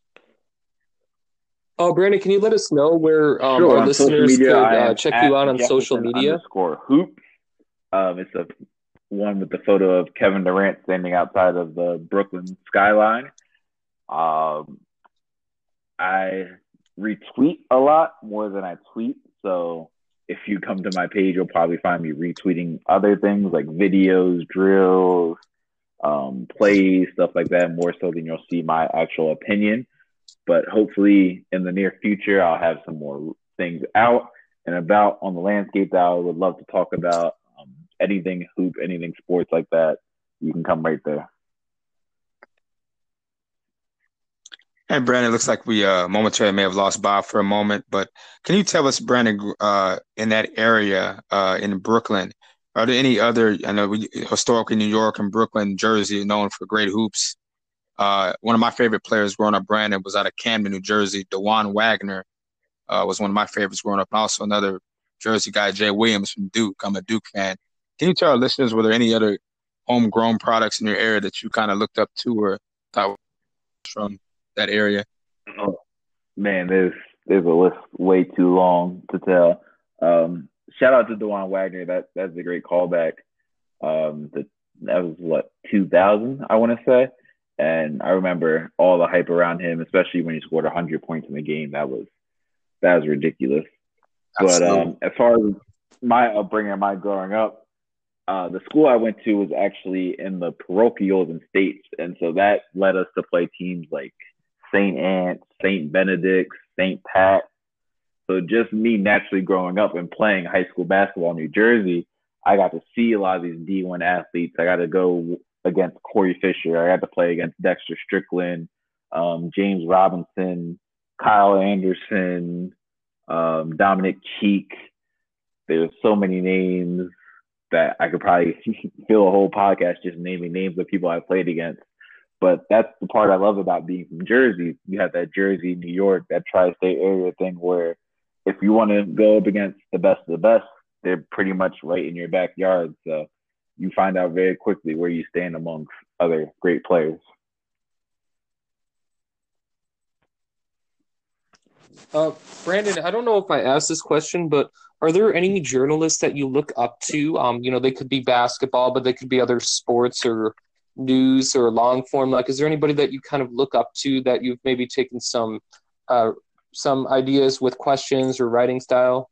Oh, Brandon, can you let us know where um, sure, our listeners media, could uh, check you out on Jefferson social media? Underscore hoop. Um, it's a one with the photo of Kevin Durant standing outside of the Brooklyn skyline. Um, I retweet a lot more than I tweet, so if you come to my page, you'll probably find me retweeting other things like videos, drills, um, plays, stuff like that, more so than you'll see my actual opinion. But hopefully in the near future, I'll have some more things out and about on the landscape that I would love to talk about. Um, anything hoop, anything sports like that, you can come right there. And Brandon, it looks like we uh, momentarily may have lost Bob for a moment, but can you tell us, Brandon, uh, in that area uh, in Brooklyn, are there any other, I know we, historically New York and Brooklyn, Jersey, known for great hoops. Uh, one of my favorite players growing up, Brandon, was out of Camden, New Jersey. DeJuan Wagner uh, was one of my favorites growing up, and also another Jersey guy, Jay Williams from Duke. I'm a Duke fan. Can you tell our listeners, were there any other homegrown products in your area that you kind of looked up to or thought from that area? Oh man, there's there's a list way too long to tell. Um, shout out to DeJuan Wagner. That that's a great callback. Um, the, that was what two thousand, I want to say, and I remember all the hype around him, especially when he scored one hundred points in the game. That was that was ridiculous. Absolutely. But um, as far as my upbringing, my growing up, uh, the school I went to was actually in the parochials and states, and so that led us to play teams like Saint Anne's, Saint Benedict's, Saint Pat, So just me naturally growing up and playing high school basketball in New Jersey, I got to see a lot of these D one athletes. I got to go against Corey Fisher. I got to play against Dexter Strickland, um, James Robinson, Kyle Anderson, um, Dominic Cheek. There's so many names that I could probably fill a whole podcast just naming names of people I played against. But that's the part I love about being from Jersey. You have that Jersey, New York, that tri-state area thing where if you want to go up against the best of the best, they're pretty much right in your backyard. So you find out very quickly where you stand amongst other great players. Uh, Brandon, I don't know if I asked this question, but are there any journalists that you look up to? Um, you know, they could be basketball, but they could be other sports or news or long form. Like, is there anybody that you kind of look up to that you've maybe taken some uh, some ideas with questions or writing style?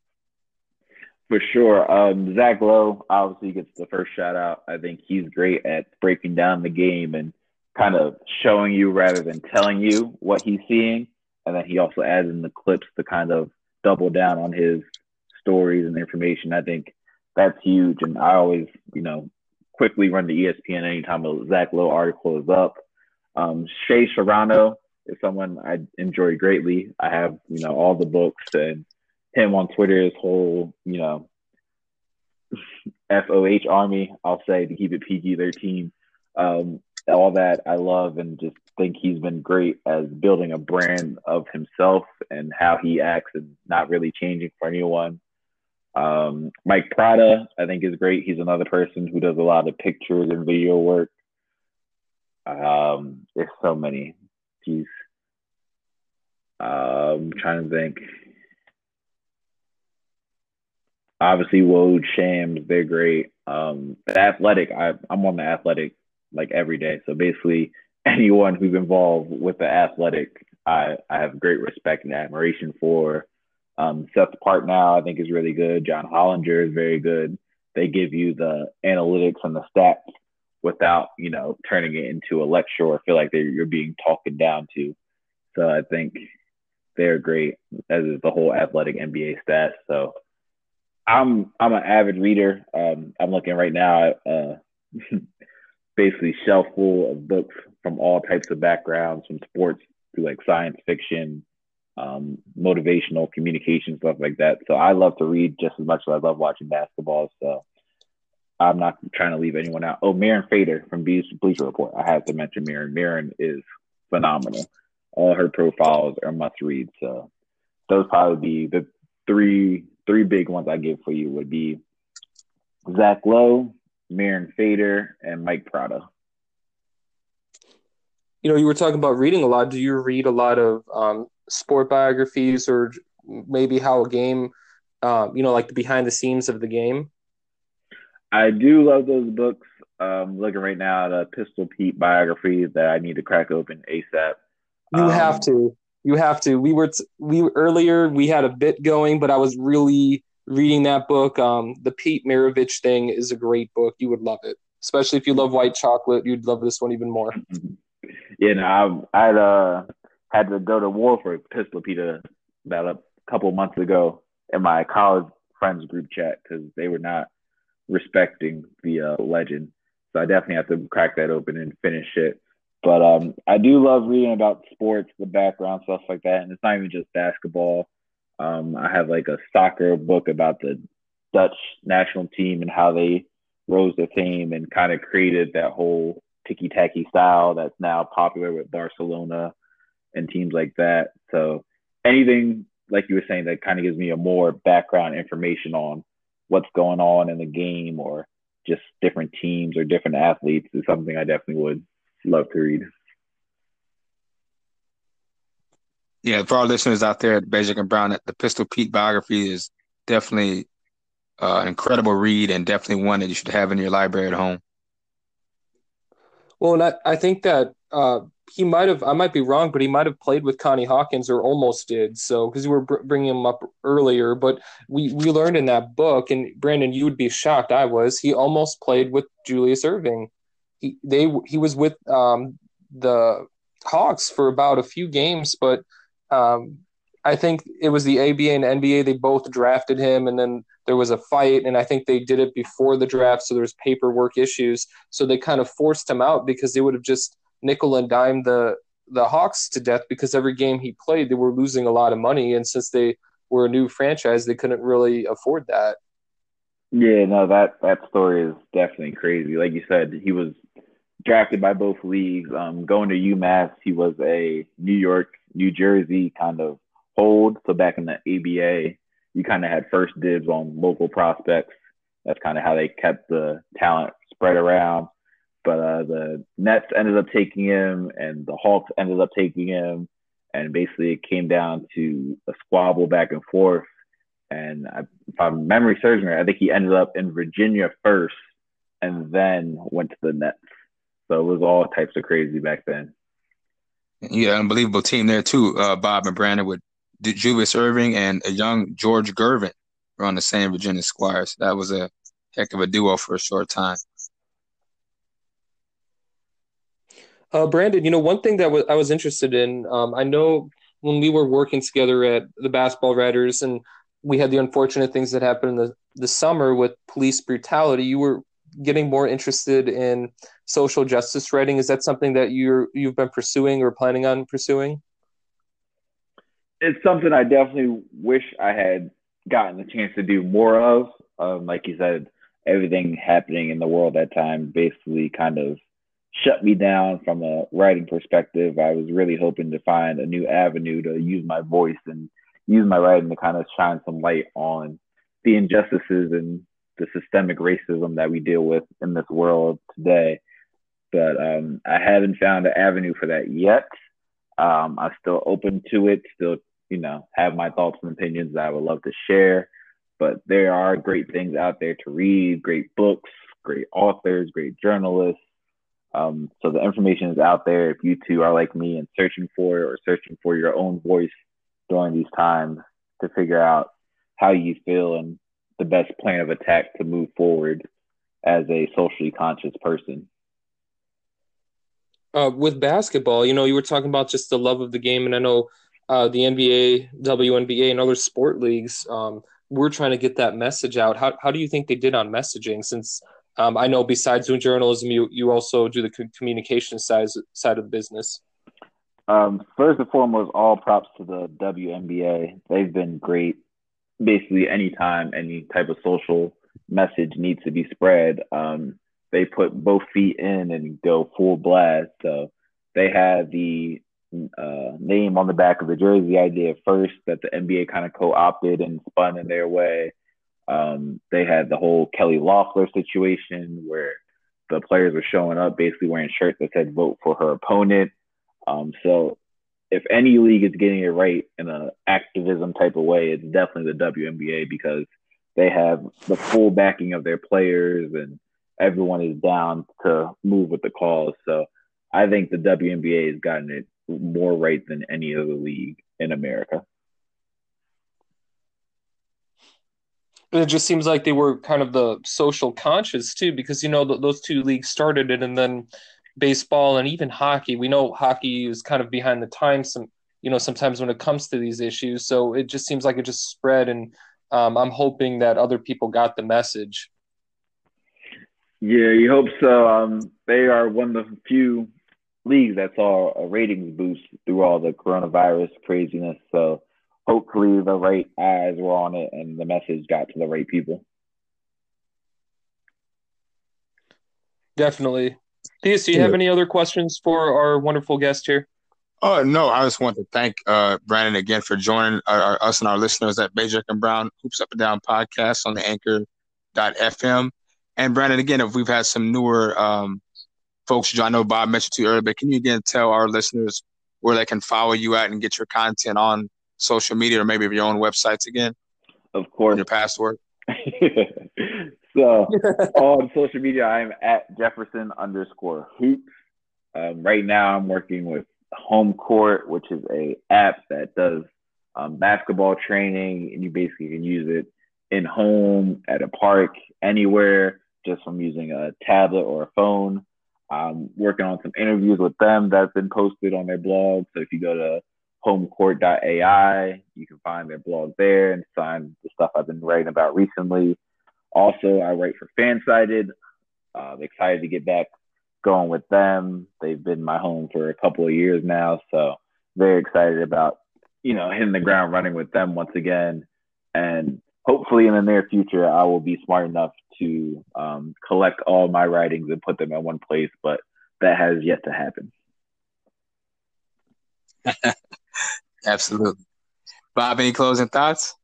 For sure. Um, Zach Lowe obviously gets the first shout out. I think he's great at breaking down the game and kind of showing you rather than telling you what he's seeing. And then he also adds in the clips to kind of double down on his stories and information. I think that's huge. And I always, you know, quickly run to E S P N anytime a Zach Lowe article is up. Um, Shea Serrano is someone I enjoy greatly. I have, you know, all the books, and him on Twitter, his whole, you know, F O H army, I'll say, to keep it P G thirteen. Um, all that I love and just think he's been great as building a brand of himself and how he acts and not really changing for anyone. Um, Mike Prada, I think, is great. He's another person who does a lot of pictures and video work. Um, there's so many. Jeez. Uh, I'm trying to think. Obviously, Woj, Shams, they're great. Um, the Athletic, I, I'm on the Athletic like every day. So basically, anyone who's involved with the Athletic, I, I have great respect and admiration for. Um, Seth Partnow, I think, is really good. John Hollinger is very good. They give you the analytics and the stats without, you know, turning it into a lecture or feel like you're being talked down to. So I think they're great, as is the whole Athletic N B A stats. So I'm I'm an avid reader. Um, I'm looking right now at uh, basically shelf full of books from all types of backgrounds, from sports to like science fiction, Um, motivational communication, stuff like that. So I love to read just as much as I love watching basketball. So I'm not trying to leave anyone out. Oh, Maren Fader from Bleacher Report. I have to mention Maren. Maren is phenomenal. All her profiles are must read. So those probably be the three three big ones I give for you would be Zach Lowe, Maren Fader, and Mike Prada. You know, you were talking about reading a lot. Do you read a lot of um... sport biographies or maybe how a game, uh, you know, like the behind the scenes of the game? I do love those books. Um, looking right now at a Pistol Pete biography that I need to crack open ASAP. You um, have to. You have to. We were, t- we earlier, we had a bit going, but I was really reading that book. Um, the Pete Maravich thing is a great book. You would love it. Especially if you love White Chocolate, you'd love this one even more. Yeah, no, I, I'd, uh, had to go to war for Pistol Pete about a couple months ago in my college friends group chat because they were not respecting the uh, legend. So I definitely have to crack that open and finish it. But um, I do love reading about sports, the background, stuff like that. And it's not even just basketball. Um, I have like a soccer book about the Dutch national team and how they rose to fame and kind of created that whole ticky-tacky style that's now popular with Barcelona and teams like that. So anything, like you were saying, that kind of gives me a more background information on what's going on in the game or just different teams or different athletes is something I definitely would love to read. Yeah, for our listeners out there at Bejic and Brown, the Pistol Pete biography is definitely uh, an incredible read and definitely one that you should have in your library at home. Well, and I, I think that uh, he might have, I might be wrong, but he might have played with Connie Hawkins or almost did. So, because you were br- bringing him up earlier, but we, we learned in that book, and Brandon, you would be shocked, I was, he almost played with Julius Erving. He, they, he was with um, the Hawks for about a few games, but um, I think it was the A B A and N B A, they both drafted him, and then there was a fight, and I think they did it before the draft, so there was paperwork issues. So they kind of forced him out because they would have just nickel and dime the, the Hawks to death, because every game he played, they were losing a lot of money, and since they were a new franchise, they couldn't really afford that. Yeah, no, that, that story is definitely crazy. Like you said, he was drafted by both leagues. Um, going to UMass, he was a New York, New Jersey kind of hold. So back in the A B A, you kind of had first dibs on local prospects. That's kind of how they kept the talent spread around. But uh, the Nets ended up taking him, and the Hawks ended up taking him. And basically it came down to a squabble back and forth. And I, if my memory serves me, I think he ended up in Virginia first and then went to the Nets. So it was all types of crazy back then. Yeah, unbelievable team there too, uh, Bob and Brandon, with Julius Irving and a young George Gervin were on the same Virginia Squires. That was a heck of a duo for a short time. Uh, Brandon, you know, one thing that was, I was interested in, um, I know when we were working together at the Basketball Writers and we had the unfortunate things that happened in the, the summer with police brutality, you were getting more interested in social justice writing. Is that something that you're, you've been pursuing or planning on pursuing? It's something I definitely wish I had gotten the chance to do more of. Um, like you said, everything happening in the world at that time basically kind of shut me down from a writing perspective. I was really hoping to find a new avenue to use my voice and use my writing to kind of shine some light on the injustices and the systemic racism that we deal with in this world today. But um, I haven't found an avenue for that yet. Um, I'm still open to it, still, you know, have my thoughts and opinions that I would love to share. But there are great things out there to read, great books, great authors, great journalists. Um, so the information is out there. If you two are like me and searching for it, or searching for your own voice during these times to figure out how you feel and the best plan of attack to move forward as a socially conscious person. Uh, with basketball, you know, you were talking about just the love of the game. And I know uh, the N B A, W N B A, and other sport leagues um, were trying to get that message out. How how do you think they did on messaging? Since um, I know besides doing journalism, you, you also do the communication side, side of the business. Um, first and foremost, all props to the W N B A. They've been great. Basically, anytime any type of social message needs to be spread, um, they put both feet in and go full blast. So they had the uh, name on the back of the jersey idea first that the N B A kind of co-opted and spun in their way. Um, they had the whole Kelly Loeffler situation where the players were showing up basically wearing shirts that said vote for her opponent. Um, so if any league is getting it right in an activism type of way, it's definitely the W N B A, because they have the full backing of their players and everyone is down to move with the cause. So I think the W N B A has gotten it more right than any other league in America. It just seems like they were kind of the social conscious too, because, you know, th- those two leagues started it, and then baseball and even hockey. We know hockey is kind of behind the times, some, you know, sometimes when it comes to these issues. So it just seems like it just spread, and um, I'm hoping that other people got the message. Yeah, you hope so. Um, they are one of the few leagues that saw a ratings boost through all the coronavirus craziness. So hopefully the right eyes were on it and the message got to the right people. Definitely. Theus, do you have any other questions for our wonderful guest here? Oh, uh, no, I just want to thank uh, Brandon again for joining our, our, us and our listeners at Bajek and Brown Hoops Up and Down podcast on the anchor dot f m. And Brandon, again, if we've had some newer um, folks, I know Bob mentioned to you earlier, but can you again tell our listeners where they can follow you at and get your content on social media, or maybe your own websites again? Of course. Your password. So on social media, I'm at Jefferson underscore hoops. Um, right now I'm working with Home Court, which is a app that does um, basketball training, and you basically can use it in home, at a park, anywhere, just from using a tablet or a phone. I'm working on some interviews with them that's been posted on their blog. So if you go to homecourt dot a i. You can find their blog there and find the stuff I've been writing about recently. Also, I write for Fansided. Uh, excited to get back going with them. They've been my home for a couple of years now, so very excited about, you know, hitting the ground running with them once again. And hopefully in the near future, I will be smart enough to um, collect all my writings and put them in one place, but that has yet to happen. Absolutely. Bob, any closing thoughts?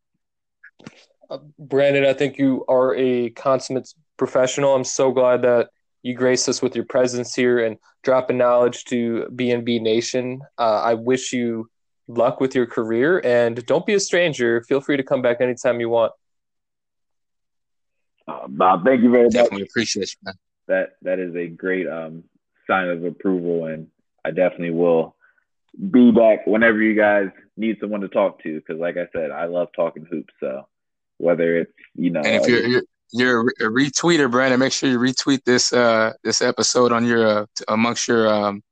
Uh, Brandon, I think you are a consummate professional. I'm so glad that you graced us with your presence here and dropping knowledge to B N B Nation. Uh, I wish you luck with your career, and don't be a stranger. Feel free to come back anytime you want. Uh, Bob, thank you very definitely much. Definitely appreciate you, man. That, that is a great um, sign of approval, and I definitely will be back whenever you guys need someone to talk to, because like I said, I love talking hoops. So whether it's, you know, and if you're you're, you're a retweeter, Brandon, make sure you retweet this uh this episode on your uh, amongst your um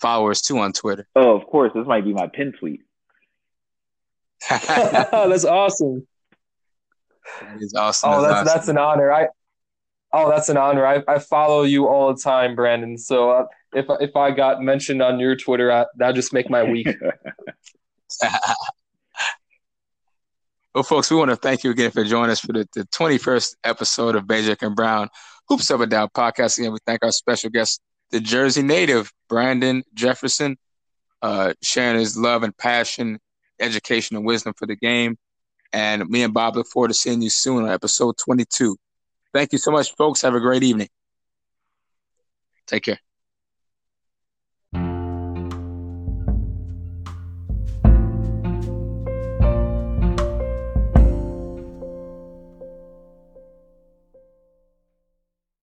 followers too on Twitter. Oh, of course, this might be my pin tweet. That's awesome. That is awesome. Oh, that's that's, awesome. that's an honor. I oh, that's an honor. I I follow you all the time, Brandon. So. Uh, If if I got mentioned on your Twitter, I, that'd just make my week. Well, folks, we want to thank you again for joining us for the, the twenty-first episode of Bajek and Brown Hoops Up and Down podcast. Again, we thank our special guest, the Jersey native, Brandon Jefferson, uh, sharing his love and passion, education, and wisdom for the game. And me and Bob look forward to seeing you soon on episode twenty-two. Thank you so much, folks. Have a great evening. Take care.